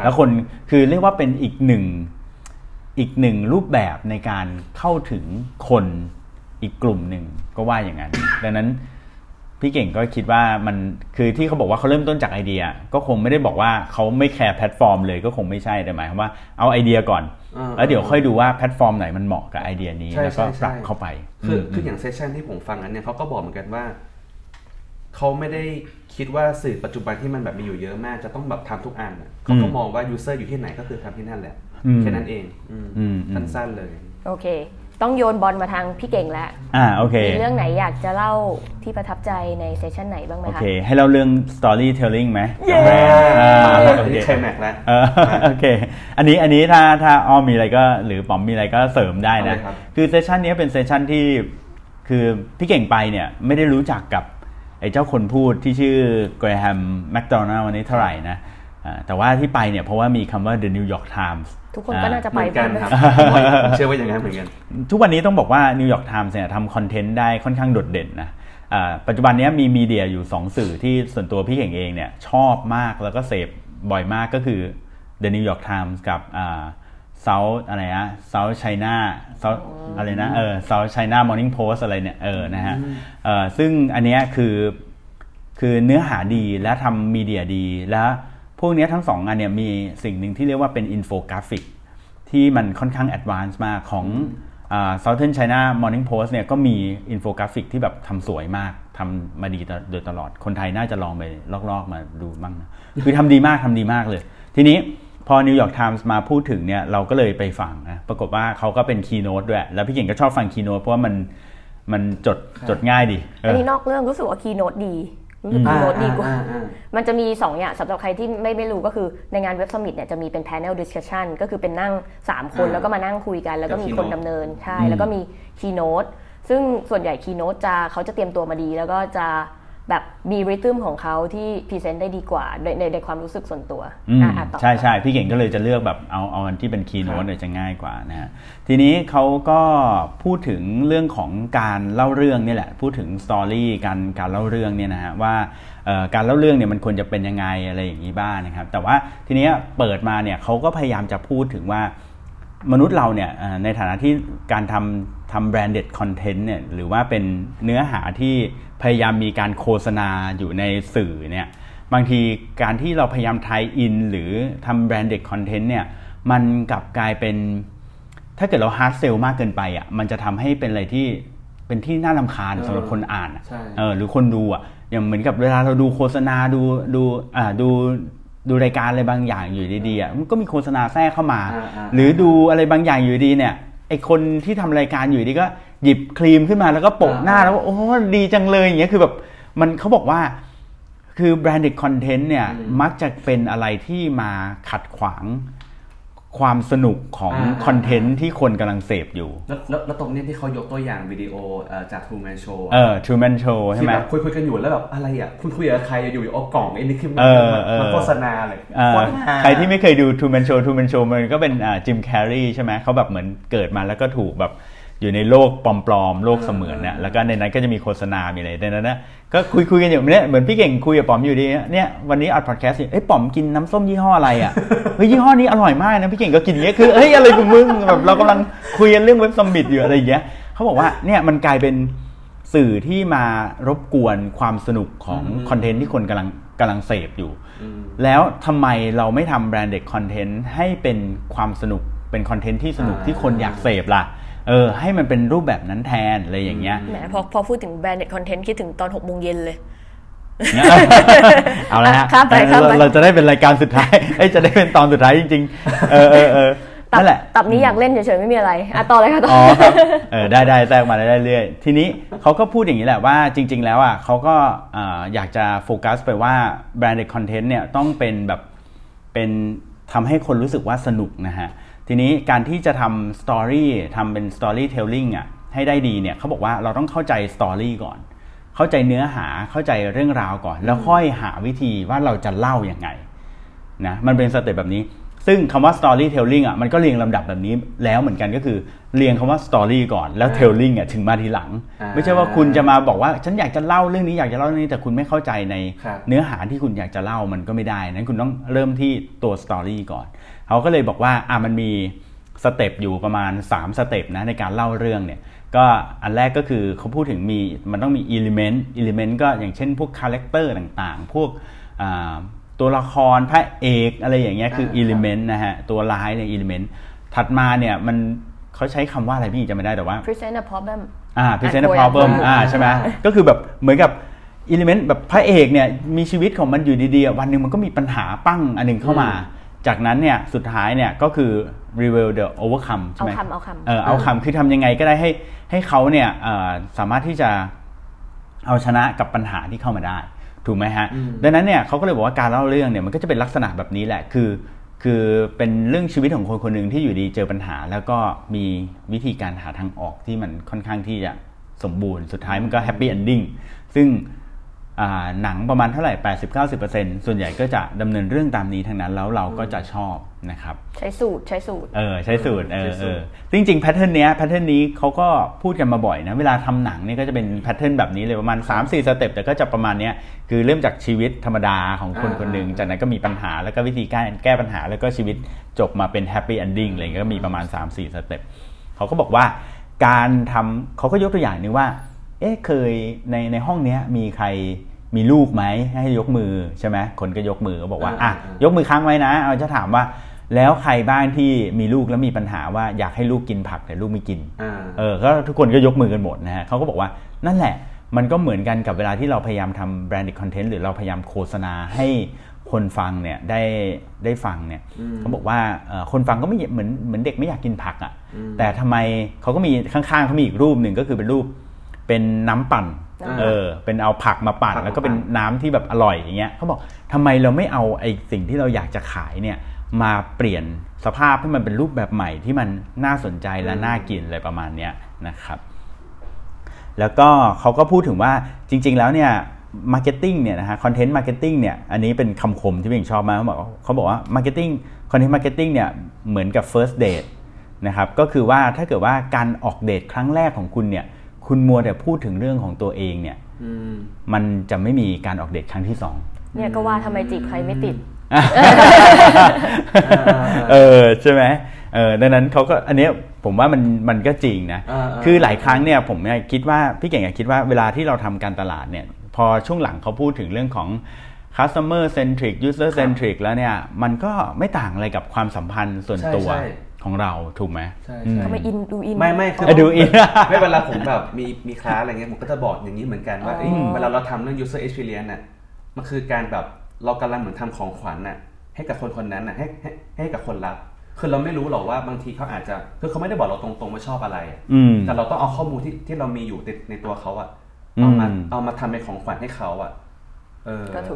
แล้วคนคือเรียกว่าเป็นอีกหนึ่งรูปแบบในการเข้าถึงคนอีกกลุ่มหนึ่งก็ว่าอย่างนั้นดังนั้นพี่เก่งก็คิดว่ามันคือที่เขาบอกว่าเขาเริ่มต้นจากไอเดียก็คงไม่ได้บอกว่าเขาไม่แคร์แพลตฟอร์มเลยก็คงไม่ใช่แต่หมายความว่าเอาไอเดียก่อนแล้วเดี๋ยวค่อยดูว่าแพลตฟอร์มไหนมันเหมาะกับไอเดียนี้แล้วก็ปรับเข้าไปคืออย่างเซสชั่นที่ผมฟังนั้นเนี่ยเขาก็บอกเหมือนกันว่าเขาไม่ได้คิดว่าสื่อปัจจุบันที่มันแบบมีอยู่เยอะมากจะต้องแบบทำทุกอันเขาก็มองว่ายูเซอร์อยู่ที่ไหนก็คือทำที่นั่นแหละแค่นั้นเองสั้นๆเลยโอเคต้องโยนบอลมาทางพี่เก่งแล้วมีเรื่องไหนอยากจะเล่าที่ประทับใจในเซสชั่นไหนบ้างไหมคะโอเคให้เล่าเรื่อง storytelling ไหมเย้ใช่แม็กแล้วโอเคอันนี้ถ้าอ้อมีอะไรก็หรือป๋อมมีอะไรก็เสริมได้นะคือเซสชั่นนี้เป็นเซสชั่นที่คือพี่เก่งไปเนี่ยไม่ได้รู้จักกับไอ้เจ้าคนพูดที่ชื่อแกรแฮมแมคโดนัลด์วันนี้เท่าไหร่นะแต่ว่าที่ไปเนี่ยเพราะว่ามีคำว่า The New York Times ทุกคนก็น่าจะไปกันครับผมเชื่อว่าอย่างนั้นเหมือนกันทุกวันนี้ต้องบอกว่า New York Times เนี่ยทำคอนเทนต์ได้ค่อนข้างโดดเด่นนะปัจจุบันนี้มีมีเดียอยู่2สื่อที่ส่วนตัวพี่เก่งเองเนี่ยชอบมากแล้วก็เสพบ่อยมากก็คือ The New York Times กับSouth อะไรนะ South China South อะไรนะSouth China Morning Post อะไรเนี่ยนะฮะซึ่งอันเนี้ยคือเนื้อหาดีและทำมีเดียดีและพวกนี้ทั้ง2อันเนี่ยมีสิ่งหนึ่งที่เรียกว่าเป็นอินโฟกราฟิกที่มันค่อนข้างแอดวานซ์มากของ Southern China Morning Post เนี่ยก็มีอินโฟกราฟิกที่แบบทำสวยมากทำมาดีโดยตลอดคนไทยน่าจะลองไปลอกๆมาดูบ้างนะคือทำดีมากเลยทีนี้พอ New York Times มาพูดถึงเนี่ยเราก็เลยไปฟังนะปรากฏว่าเขาก็เป็น keynote ด้วยแล้วพี่เก่งก็ชอบฟัง keynote เพราะว่ามันจดง่ายดีอันนี้นอกเรื่องรู้สึกว่า keynote ดีดีกว่ามันจะมี2อย่างสำหรับใครที่ไม่รู้ก็คือในงานเว็บซัมมิตเนี่ยจะมีเป็น panel discussion ก็คือเป็นนั่ง3คนแล้วก็มานั่งคุยกันแล้วก็มีคนดำเนินใช่แล้วก็มี keynote ซึ่งส่วนใหญ่ keynote เขาจะเตรียมตัวมาดีแล้วก็จะแบบมีริทึมของเขาที่พรีเซนต์ได้ดีกว่าในความรู้สึกส่วนตัวใช่ใช่พี่เก่งก็เลยจะเลือกแบบเอาอันที่เป็น keynote เลยจะง่ายกว่านะฮะทีนี้เขาก็พูดถึงเรื่องของการเล่าเรื่องนี่แหละพูดถึง story การเล่าเรื่องเนี่ยนะฮะว่าการเล่าเรื่องเนี่ยมันควรจะเป็นยังไงอะไรอย่างนี้บ้างนะครับแต่ว่าทีนี้เปิดมาเนี่ยเขาก็พยายามจะพูดถึงว่ามนุษย์เราเนี่ยในฐานะที่การทำ branded content เนี่ยหรือว่าเป็นเนื้อหาที่พยายามมีการโฆษณาอยู่ในสื่อเนี่ยบางทีการที่เราพยายาม tie in หรือทำ branded content เนี่ยมันกลับกลายเป็นถ้าเกิดเรา hard sell มากเกินไปอ่ะมันจะทำให้เป็นอะไรที่เป็นที่น่ารำคาญสำหรับคนอ่านหรือคนดูอ่ะอย่างเหมือนกับเวลาเราดูโฆษณาดูรายการอะไรบางอย่างอยู่ดีๆอ่ะมันก็มีโฆษณาแทรกเข้ามาหรือดูอะไรบางอย่างอยู่ดีเนี่ยไอคนที่ทำรายการอยู่ดีก็หยิบครีมขึ้นมาแล้วก็โปะหน้าแล้วก็โอ้ดีจังเลยอย่างเงี้ยคือแบบมันเขาบอกว่าคือ branded content เนี่ยมักจะเป็นอะไรที่มาขัดขวางความสนุกของคอนเทนต์ที่คนกำลังเสพอยู่แล้วตรงนี้ที่เขายกตัวอย่างวิดีโอจาก Truman Show Truman Show ใช่ไหมคุยกันอยู่แล้วแบบอะไรอ่ะคุณคุยกับใครอยู่เอากล่องไอ้นี่ขึ้นมาโฆษณาเลยใครที่ไม่เคยดู Truman Show มันก็เป็นจิมแคร์รีใช่ไหมเขาแบบเหมือนเกิดมาแล้วก็ถูกแบบอยู่ในโลกปลอมๆโลกเสมือนเนี่ยแล้วก็ในนั้นก็จะมีโฆษณามีอะไรในนั้นนะก็คุยกันอยู่เนี่ยเหมือนพี่เก่งคุยกับป๋อมอยู่ดีเนี่ยวันนี้อัดพอดแคสต์อยู่เอ้ยป๋อมกินน้ำส้มยี่ห้ออะไรอ่ะเฮ้ยยี่ห้อนี้อร่อยมากนะพี่เก่งก็กินเงี้ยคือเอ้ยอะไรของมึงแบบเรากำลังคุยกันเรื่องเว็บซัมมิตอยู่อะไรอย่างเงี้ยเขาบอกว่าเนี่ยมันกลายเป็นสื่อที่มารบกวนความสนุกของคอนเทนต์ที่คนกำลังเสพอยู่แล้วทำไมเราไม่ทำแบรนด์เด็กคอนเทนต์ให้เป็นความสนุกเป็นคอนเทนต์ที่สนุกที่คนอยากเสพล่ะให้มันเป็นรูปแบบนั้นแทนอะไรอย่างเงี้ยแหมพอพูดถึง branded content คิดถึงตอน 18:00 นเลยเอาละฮะเราจะได้เป็นรายการสุดท้ายจะได้เป็นตอนสุดท้ายจริงๆนั่นแหละตับนี้อยากเล่นเฉยๆไม่มีอะไรต่อเลยค่ะต่อได้แทรกมาได้เรื่อยทีนี้เขาก็พูดอย่างนี้แหละว่าจริงๆแล้วอ่ะเขาก็อยากจะโฟกัสไปว่า branded content เนี่ยต้องเป็นแบบเป็นทำให้คนรู้สึกว่าสนุกนะฮะทีนี้การที่จะทำสตอรี่ทำเป็นสตอรี่เทลลิ่งอ่ะให้ได้ดีเนี่ยเขาบอกว่าเราต้องเข้าใจสตอรี่ก่อนเข้าใจเนื้อหาเข้าใจเรื่องราวก่อนแล้วค่อยหาวิธีว่าเราจะเล่ายังไงนะมันเป็นสเต็ปแบบนี้ซึ่งคำว่าสตอรี่เทลลิ่งอ่ะมันก็เรียงลำดับแบบนี้แล้วเหมือนกันก็คือเรียงคำว่าสตอรี่ก่อนแล้วเทลลิ่งอ่ะถึงมาทีหลังไม่ใช่ว่าคุณจะมาบอกว่าฉันอยากจะเล่าเรื่องนี้อยากจะเล่าเรื่องนี้แต่คุณไม่เข้าใจในเนื้อหาที่คุณอยากจะเล่ามันก็ไม่ได้นั้นคุณต้องเริ่มที่ตัวสตอรี่ก่อนเขาก็เลยบอกว่ามันมีสเต็ปอยู่ประมาณ3สเต็ปนะในการเล่าเรื่องเนี่ยก็อันแรกก็คือเขาพูดถึงมันต้องมี element ก็อย่างเช่นพวก character ต่างๆพวกตัวละครพระเอกอะไรอย่างเงี้ยคือ element นะฮะตัวร้ายเนี่ย element ถัดมาเนี่ยมันเขาใช้คำว่าอะไรพี่จำไม่ได้แต่ว่า present a problem ใช่ไหมก็คือแบบเหมือนกับelement แบบพระเอกเนี่ยมีชีวิตของมันอยู่ดีๆวันนึงมันก็มีปัญหาปั้งอันนึงเข้ามาจากนั้นเนี่ยสุดท้ายเนี่ยก็คือ reveal the overcome ใช่ไหมเอาคำคือทำยังไงก็ได้ให้เขาเนี่ยสามารถที่จะเอาชนะกับปัญหาที่เข้ามาได้ถูกไหมฮะดังนั้นเนี่ยเขาก็เลยบอกว่าการเล่าเรื่องเนี่ยมันก็จะเป็นลักษณะแบบนี้แหละคือเป็นเรื่องชีวิตของคนคนหนึ่งที่อยู่ดีเจอปัญหาแล้วก็มีวิธีการหาทางออกที่มันค่อนข้างที่จะสมบูรณ์สุดท้ายมันก็ happy ending ซึ่งหนังประมาณเท่าไหร่ 80-90% ส่วนใหญ่ก็จะดำเนินเรื่องตามนี้ทั้งนั้นแล้วเราก็จะชอบนะครับใช้สูตรจริงๆแพทเทิร์นนี้เขาก็พูดกันมาบ่อยนะเวลาทำหนังเนี่ยก็จะเป็นแพทเทิร์นแบบนี้เลยประมาณ 3-4 สเต็ปแต่ก็จะประมาณเนี้ยคือเริ่มจากชีวิตธรรมดาของคนคนหนึ่งจากนั้นก็มีปัญหาแล้วก็วิธีการแก้ปัญหาแล้วก็ชีวิตจบมาเป็นแฮปปี้เอนดิ้งอะไรก็มีประมาณ 3-4 สเต็ปเขาก็บอกว่าการทำเขาก็ยกตัวอย่างนึงว่าเคยในห้องเนี้ยมีใครมีลูกไหมให้ยกมือใช่ไหมคนก็ยกมือก็บอกว่าอ่ะยกมือค้างไว้นะเอาจะถามว่า แล้วใครบ้างที่มีลูกแล้วมีปัญหาว่าอยากให้ลูกกินผักแต่ลูกไม่กินก็ทุกคนก็ยกมือกันหมดนะฮะเขาก็บอกว่านั่นแหละมันก็เหมือนกันกับเวลาที่เราพยายามทำแบรนด์คอนเทนต์หรือเราพยายามโฆษณาให้คนฟังเนี่ยได้ฟังเนี่ยเขาบอกว่าคนฟังก็ไม่เหมือนเด็กไม่อยากกินผักอ่ะแต่ทำไมเขาก็มีข้างๆเขามีอีกรูปหนึ่งก็คือเป็นรูปเป็นน้ำปั่นเป็นเอาผักมาปั่นแล้วก็เป็นน้ำที่แบบอร่อยอย่างเงี้ยเขาบอกทำไมเราไม่เอาไอ้สิ่งที่เราอยากจะขายเนี่ยมาเปลี่ยนสภาพให้มันเป็นรูปแบบใหม่ที่มันน่าสนใจและน่ากินอะไรประมาณเนี้ยนะครับแล้วก็เขาก็พูดถึงว่าจริงๆแล้วเนี่ยมาร์เก็ตติ้งเนี่ยนะฮะคอนเทนต์มาร์เก็ตติ้งเนี่ยอันนี้เป็นคำคมที่ผมชอบมากเขาบอกว่ามาร์เก็ตติ้งคอนเทนต์มาร์เก็ตติ้งเนี่ยเหมือนกับ first date นะครับก็คือว่าถ้าเกิดว่าการออกเดทครั้งแรกของคุณเนี่ยคุณมัวแต่พูดถึงเรื่องของตัวเองเนี่ยมันจะไม่มีการออกเดทครั้งที่สองเนี่ยก็ว่าทำไมจีบใครไม่ติดใช่ไหมดังนั้นเขาก็อันนี้ผมว่ามันก็จริงนะคือหลายครั้งเนี่ยผมคิดว่าพี่เก่งคิดว่าเวลาที่เราทำการตลาดเนี่ยพอช่วงหลังเขาพูดถึงเรื่องของ customer centric user centric แล้วเนี่ยมันก็ไม่ต่างอะไรกับความสัมพันธ์ส่วนตัวของเราถูกไหมใช่ๆก็ไม่อินดูอินไม่คือดูอินไม่เวลาผมแบบมีคลาสอะไรเงี้ยผมก็จะบอกอย่างนี้เหมือนกันว่าเวลาเราทำเรื่อง user experience น่ะมันคือการแบบเรากำลังเหมือนทำของขวัญน่ะให้กับคนคนนั้นน่ะให้กับคนรับคือเราไม่รู้หรอกว่าบางทีเขาอาจจะคือเขาไม่ได้บอกเราตรงๆว่าชอบอะไรแต่เราต้องเอาข้อมูลที่เรามีอยู่ในตัวเขาอ่ะเอามาทำเป็นของขวัญให้เขาอ่ะ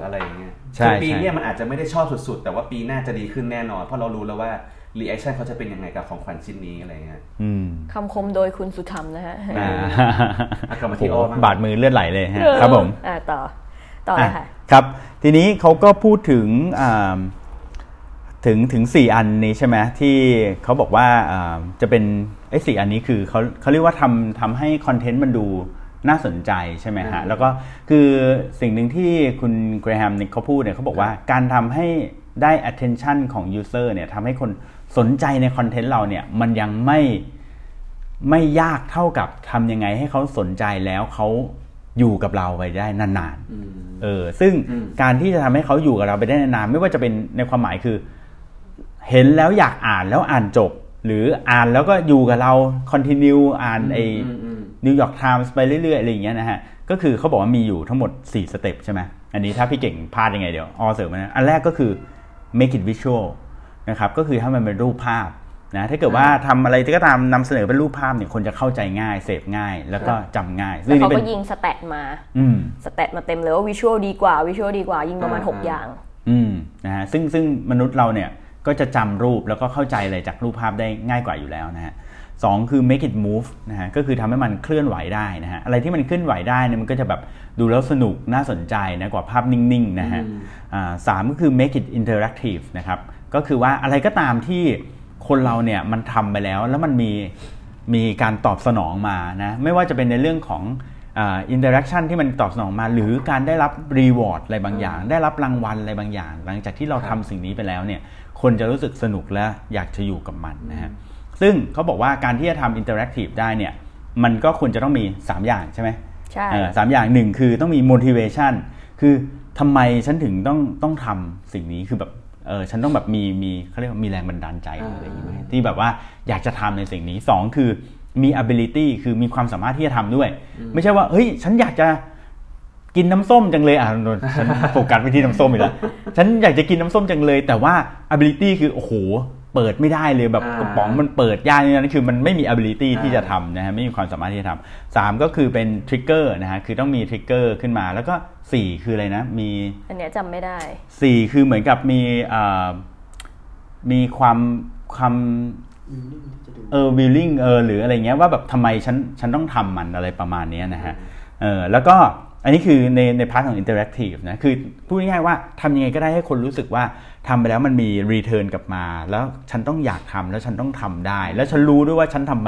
อะไรอย่างเงี้ยคือปีนี้มันอาจจะไม่ได้ชอบสุดๆแต่ว่าปีหน้าจะดีขึ้นแน่นอนเพราะเรารู้แล้วว่ารีแอคชั่นเขาจะเป็นยังไงกับของขวัญชิ้นนี้อะไรเงี้ยคำคมโดยคุณสุธรรมนะฮะกลับมาที่โอ้บาดมือเลือดไหลเลยฮะครับผมต่อค่ะครับทีนี้เขาก็พูดถึง4 อันนี้ใช่ไหมที่เขาบอกว่าจะเป็นไอ้4อันนี้คือเขาเรียกว่าทำให้คอนเทนต์มันดูน่าสนใจใช่ไหมฮะแล้วก็คือสิ่งหนึ่งที่คุณเกรแฮมเขาพูดเนี่ยเขาบอกว่าการทำให้ได้ attention ของ user เนี่ยทำให้คนสนใจในคอนเทนต์เราเนี่ยมันยังไม่ยากเท่ากับทำยังไงให้เขาสนใจแล้วเขาอยู่กับเราไปได้นานๆซึ่งการที่จะทำให้เขาอยู่กับเราไปได้นานๆไม่ว่าจะเป็นในความหมายคือเห็นแล้วอยากอ่านแล้วอ่านจบหรืออ่านแล้วก็อยู่กับเรา continue อ่านไอ้ New York Times ไปเรื่อยๆอะไรอย่างเงี้ยนะฮะก็คือเขาบอกว่ามีอยู่ทั้งหมด4สเต็ปใช่ไหมอันนี้ถ้าพี่เก่งพลาดยังไงเดี๋ยวเสริมมานะอันแรกก็คือ make it visual นะครับก็คือให้มันเป็นรูปภาพนะถ้าเกิดว่าทำอะไรก็ตามนำเสนอเป็นรูปภาพเนี่ยคนจะเข้าใจง่ายเสพง่ายแล้วก็จำง่ายแล้วเขาก็ยิงสแตทมาเต็มเลยว่าวิชวลดีกว่ายิงประมาณ6อย่างนะฮะซึ่งมนุษย์เราเนี่ยก็จะจำรูปแล้วก็เข้าใจอะไรจากรูปภาพได้ง่ายกว่าอยู่แล้วนะฮะ2คือ make it move นะฮะก็คือทำให้มันเคลื่อนไหวได้นะฮะอะไรที่มันเคลื่อนไหวได้เนี่ยมันก็จะแบบดูแล้วสนุกน่าสนใจนะกว่าภาพนิ่งๆนะฮะ3ก็คือ make it interactive นะครับก็คือว่าอะไรก็ตามที่คนเราเนี่ยมันทำไปแล้วมันมีการตอบสนองมานะไม่ว่าจะเป็นในเรื่องของinteraction ที่มันตอบสนองมาหรือการได้รับ reward อะไรบางอย่างได้รับรางวัลอะไรบางอย่างหลังจากที่เราทำสิ่งนี้ไปแล้วเนี่ยคนจะรู้สึกสนุกและอยากจะอยู่กับมันนะฮะซึ่งเขาบอกว่าการที่จะทำ interactive ได้เนี่ยมันก็ควรจะต้องมี3อย่างใช่ไหมใช่3อย่าง1คือต้องมี motivation คือทำไมฉันถึงต้องทำสิ่งนี้คือแบบฉันต้องแบบมีเขาเรียกว่ามีแรงบันดาลใจอะไรอย่างเงี้ยที่แบบว่าอยากจะทำในสิ่งนี้2คือมี ability คือมีความสามารถที่จะทำด้วยไม่ใช่ว่าเฮ้ยฉันอยากจะกินน้ำส้มจังเลยอ่ะนนท์ฉันโฟกัสไปที่น้ำส้มอีกแล้วฉันอยากจะกินน้ำส้มจังเลยแต่ว่า ability คือโอ้โหเปิดไม่ได้เลยแบบกระป๋องมันเปิดยากนี่นั่นคือมันไม่มี ability ที่จะทำนะฮะไม่มีความสามารถที่จะทำ3ก็คือเป็น trigger นะฮะคือต้องมี trigger ขึ้นมาแล้วก็4คืออะไรนะมีอันเนี้ยจำไม่ได้4คือเหมือนกับมีความwilling หรืออะไรเงี้ยว่าแบบทำไมฉันต้องทำมันอะไรประมาณนี้นะฮะแล้วก็อันนี้คือในพาร์ทของ interactive นะคือพูดง่ายๆว่าทำยังไงก็ได้ให้คนรู้สึกว่าทำไปแล้วมันมี return กลับมาแล้วฉันต้องอยากทำแล้วฉันต้องทำได้แล้วฉันรู้ด้วยว่าฉันทำไม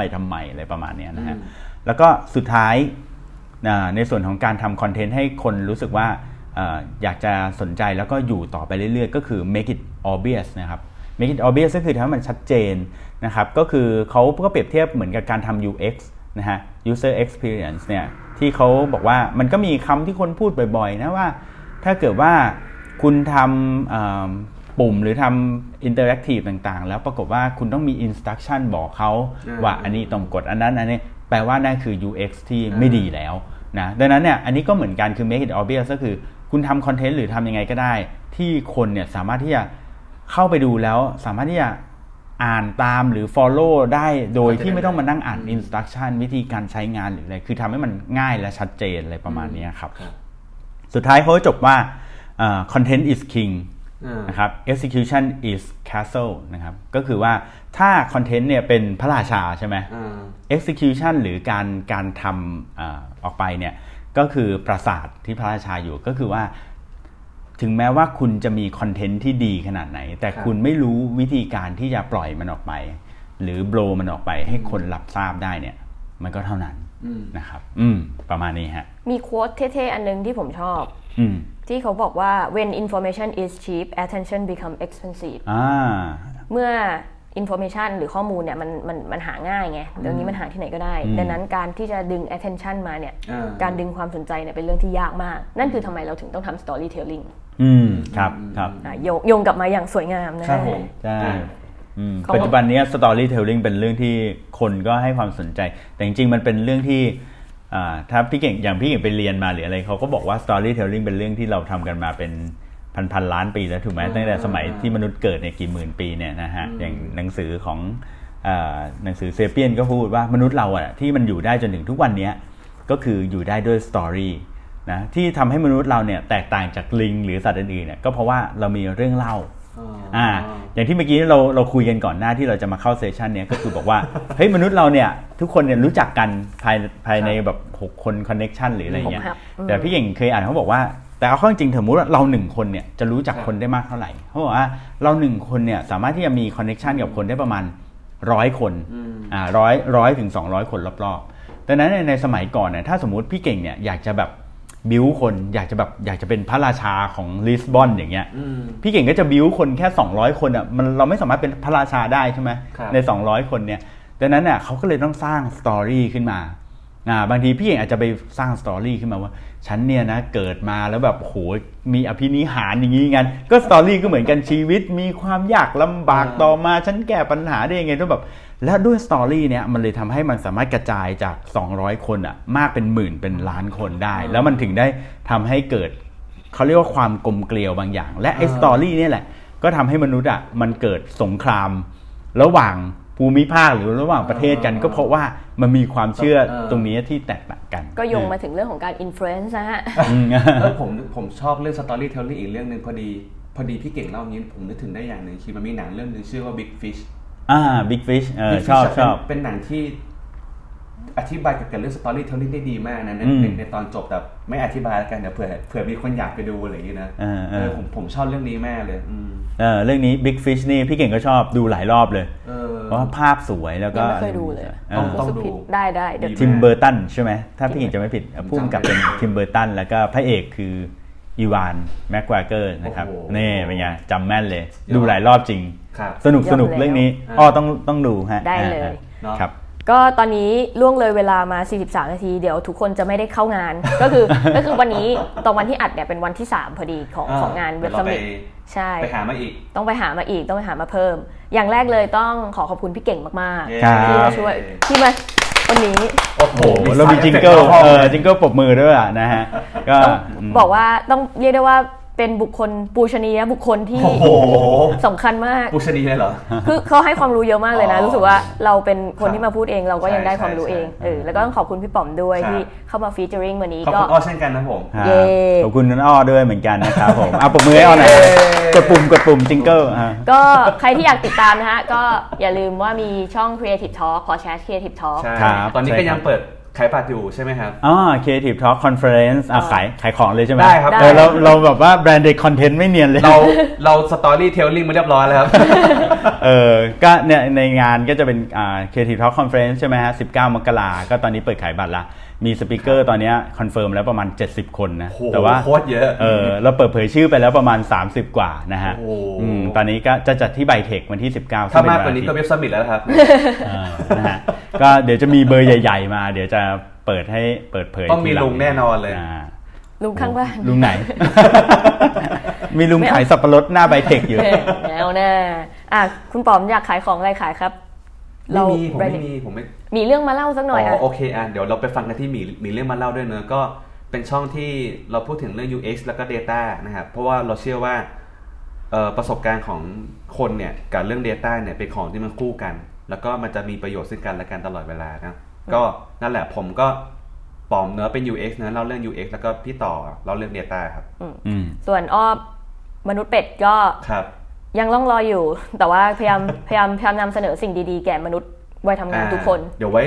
อะไรประมาณนี้นะฮะแล้วก็สุดท้ายในส่วนของการทำคอนเทนต์ให้คนรู้สึกว่าอยากจะสนใจแล้วก็อยู่ต่อไปเรื่อยๆก็คือ make it obvious นะครับ make it obvious ก็คือทำให้มันชัดเจนนะครับก็คือเขาก็เปรียบเทียบเหมือนกับการทำ UX นะฮะ user experience เนี่ยที่เขาบอกว่ามันก็มีคำที่คนพูดบ่อยๆนะว่าถ้าเกิดว่าคุณทำ ปุ่มหรือทำอินเตอร์แอคทีฟต่างๆแล้วปรากฏว่าคุณต้องมีอินสตรัคชั่นบอกเขาว่าอันนี้ต้องกดอันนั้นอันนี้แปลว่านั่นคือ UX ที่ไม่ดีแล้วนะดังนั้นเนี่ยอันนี้ก็เหมือนกันคือ make it obvious ก็คือคุณทำคอนเทนต์หรือทำยังไงก็ได้ที่คนเนี่ยสามารถที่จะเข้าไปดูแล้วสามารถที่จะอ่านตามหรือ follow ได้โดยที่ไม่ต้องมานั่งอ่าน instruction วิธีการใช้งานหรืออะไรคือทำให้มันง่ายและชัดเจนอะไรประมาณนี้ครับสุดท้ายเขาจบว่า content is king นะครับ execution is castle นะครับก็คือว่าถ้า content เนี่ยเป็นพระราชาใช่ไหม execution หรือการทำออกไปเนี่ยก็คือปราสาทที่พระราชาอยู่ก็คือว่าถึงแม้ว่าคุณจะมีคอนเทนต์ที่ดีขนาดไหนแต่คุณไม่รู้วิธีการที่จะปล่อยมันออกไปหรือโบลมันออกไปให้คนรับทราบได้เนี่ยมันก็เท่านั้นนะครับประมาณนี้ฮะมีโค้ดเท่ๆอันนึงที่ผมชอบที่เขาบอกว่า when information is cheap attention become expensive เมื่อ information หรือข้อมูลเนี่ยมันหาง่ายไงเดี๋ยวนี้มันหาที่ไหนก็ได้ดังนั้นการที่จะดึง attention มาเนี่ยการดึงความสนใจเนี่ยเป็นเรื่องที่ยากมากนั่นคือทำไมเราถึงต้องทำ storytellingครับครับโยงกลับมาอย่างสวยงามนะใช่ใช่ปัจจุบันนี้ storytelling เป็นเรื่องที่คนก็ให้ความสนใจแต่จริงๆมันเป็นเรื่องที่ถ้าพี่เก่งอย่างพี่เก่งไปเรียนมาหรืออะไรเขาก็บอกว่า storytelling เป็นเรื่องที่เราทำกันมาเป็นพันล้านปีแล้วถูกไหมตั้งแต่สมัยที่มนุษย์เกิดเนี่ยกี่หมื่นปีเนี่ยนะฮะอย่างหนังสือของหนังสือเซเปียนก็พูดว่ามนุษย์เราอ่ะที่มันอยู่ได้จนถึงทุกวันนี้ก็คืออยู่ได้ด้วย storyนะที่ทำให้มนุษย์เราเนี่ยแตกต่างจากลิงหรือสัตว์อื่นๆเนี่ยก็เพราะว่าเรามีเรื่องเล่าอย่างที่เมื่อกี้เราคุยกันก่อนหน้าที่เราจะมาเข้าเซสชันเนี่ยก็คือบอกว่าเฮ้ยมนุษย์เราเนี่ยทุกคนเนี่ยรู้จักกันภายในแบบ6คนคอนเนคชั่นหรืออะไรอย่างเงี้ยแต่พี่เก่งเคยอ่านเขาบอกว่าแต่เอาข้อจริงสมมุติว่าเรา1คนเนี่ยจะรู้จักคนได้มากเท่าไหร่เขาบอกว่าเรา1คนเนี่ยสามารถที่จะมีคอนเนคชั่นกับคนได้ประมาณ100คน100ถึง200คนรอบๆดังนั้นในสมัยก่อนเนี่ยถ้าสมมุติพี่เก่งเนี่ยอยากจะแบบบิ้วคนอยากจะเป็นพระราชาของลิสบอนอย่างเงี้ยพี่เก่งก็จะบิ้วคนแค่200คนอ่ะมันเราไม่สามารถเป็นพระราชาได้ใช่ไหมใน200คนเนี่ยดังนั้นอ่ะเขาก็เลยต้องสร้างสตอรี่ขึ้นมาบางทีพี่เก่งอาจจะไปสร้างสตอรี่ขึ้นมาว่าฉันเนี่ยนะเกิดมาแล้วแบบโหมีอภินิหารอย่างงี้งั้นก็สตอรี่ก็เหมือนกันชีวิตมีความยากลำบากต่อมาฉันแก้ปัญหาได้ยังไงต้องแบบและด้วยสตอรี่เนี่ยมันเลยทำให้มันสามารถกระจายจาก200คนอ่ะมากเป็นหมื่นเป็นล้านคนได้แล้วมันถึงได้ทำให้เกิดเขาเรียกว่าความกลมเกลียวบางอย่างและไอ้สตอรี่เนี่ยแหละก็ทำให้มนุษย์อ่ะมันเกิดสงครามระหว่างภูมิภาคหรือระหว่างประเทศกันก็เพราะว่ามันมีความเชื่อตรงนี้ที่แตกต่างกันก็โยงมาถึงเรื่องของการ influence นะฮะแล้วผมชอบเรื่อง storytelling อีกเรื่องนึงพอดีพี่เก่งเล่านี้ผมนึกถึงได้อย่างนึงคือมันมีหนังเรื่องนึงชื่อว่า Big Fish Big Fish ชอบเป็นหนังที่อธิบายเกี่ยวกับเรื่อง storytelling ได้ดีมากนะในตอนจบแต่ไม่อธิบายแล้วกันเดี๋ยวเผื่อมีคนอยากไปดูอะไรอย่างงี้นะผมชอบเรื่องนี้มากเลยเรื่องนี้ Big Fish นี่พี่เก่งก็ชอบดูหลายรอบเลยเพราะภาพสวยแล้วก็ไม่เคยดูเลยต้องดูได้ๆทิมเบอร์ตันใช่ไหมถ้าพี่เก่งจะไม่ผิดผู้กำกับเป็นทิมเบอร์ตันแล้วก็พระเอกคืออีวานแม็กไกวเกอร์นะครับนี่เป็นไงจำแม่นเลยดูหลายรอบจริงสนุกเรื่องนี้ต้องดูฮะได้เลยครับก็ตอนนี้ล่วงเลยเวลามา43นาทีเดี๋ยวทุกคนจะไม่ได้เข้างานก็คือวันนี้ตอนวันที่อัดเนี่ยเป็นวันที่3พอดีของงานเว็บซัมมิตใช่ไปหามาอีกต้องไปหามาเพิ่มอย่างแรกเลยต้องขอบคุณพี่เก่งมากๆที่มาช่วยที่มาวันนี้โอ้โหเรามีจิงเกิลปรบมือด้วยอ่ะนะฮะก็บอกว่าต้องเรียกได้ว่าเป็นบุคคลปูชนียบุคคลที่สำคัญมากปูชนียเลยเหรอคือเขาให้ความรู้เยอะมากเลยนะรู้สึกว่าเราเป็นคนที่มาพูดเองเราก็ยังได้ความรู้เองแล้วก็ต้องขอบคุณพี่ป๋อมด้วยที่เข้ามาฟีเจอริงวันนี้ก็ขอบคุณอ้อเช่นกันนะผมขอบคุณอ้อด้วยเหมือนกันนะครับผมเอาปรบมือให้อ้อหน่อยกดปุ่มจิงเกิลก็ใครที่อยากติดตามนะฮะก็อย่าลืมว่ามีช่อง Creative Talk พอดแคสต์ Creative Talk ตอนนี้ก็ยังเปิดขายบัตรอยู่ใช่ไหมครับCreative Talk Conference ขายของเลยใช่ไหมได้ครับเราแบบว่า branded content ไม่เนียนเลยเรา storytelling มาเรียบร้อยแล้วครับก็เนี่ยในงานก็จะเป็นCreative Talk Conference ใช่ไหมฮะ19มกราคมก็ตอนนี้เปิดขายบัตรละมีสปีกเกอร์ตอนนี้คอนเฟิร์มแล้วประมาณ70คนนะแต่ว่าโคตรเยอะเราเปิดเผยชื่อไปแล้วประมาณ30กว่านะฮะตอนนี้ก็จะจัดที่ไบเทควันที่19ถ้ามากกว่านี้ก็เว็บซัมมิตแล้วครับนะฮะก็เดี๋ยวจะมีเบอร์ใหญ่ๆมาเดี๋ยวจะเปิดเผยต้องมีลุงแน่นอนเลยลุงข้างบ้านลุงไหน มีลุงขายสับปะรดหน้าไบเทคอยู่แล้วนะอ่ะคุณป๋อมอยากขายของอะไรขายครับเราผมไม่มีมีเรื่องมาเล่าสักหน่อยอ่ะโอเคอ่ะเดี๋ยวเราไปฟังกันที่มีเรื่องมาเล่าด้วยเนอะก็เป็นช่องที่เราพูดถึงเรื่อง UX แล้วก็ Data นะครับเพราะว่าเราเชื่อว่าประสบการณ์ของคนเนี่ยกับเรื่อง Data เนี่ยเป็นของที่มันคู่กันแล้วก็มันจะมีประโยชน์ซึ่งกันและกันตลอดเวลานะก็นั่นแหละผมก็ปอมเนื้อเป็น UX เนื้อเล่าเรื่อง UX แล้วก็พี่ต่อเล่าเรื่อง Data ครับส่วนอ้อมนุษย์เป็ดก็ยังล่องลอยอยู่แต่ว่าพยายามนำเสนอสิ่งดีๆแก่มนุษย์วัยทำงานทุกคนเดี๋ยวไว้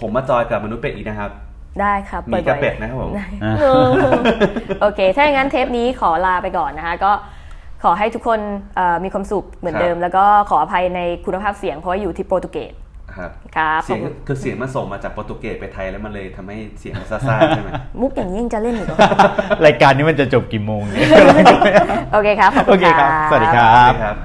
ผมมาจอยกับมนุษย์เป็ดอีกนะครับได้ครับมีกระเป็ดนะครับผมโอเคถ้าอย่างนั้นเทปนี้ขอลาไปก่อนนะคะก็ขอให้ทุกคนมีความสุขเหมือนเดิมแล้วก็ขออภัยในคุณภาพเสียงเพราะว่าอยู่ที่โปรตุเกสครับเสียงมันส่งมาจากโปรตุเกสไปไทยแล้วมันเลยทำให้เสียงซ่าๆใช่ไหมมุกอย่างยิ่งจะเล่นอยู่ตรงรายการนี้มันจะจบกี่โมงเนี่ยโอเคครับโอเคครับสวัสดีครับ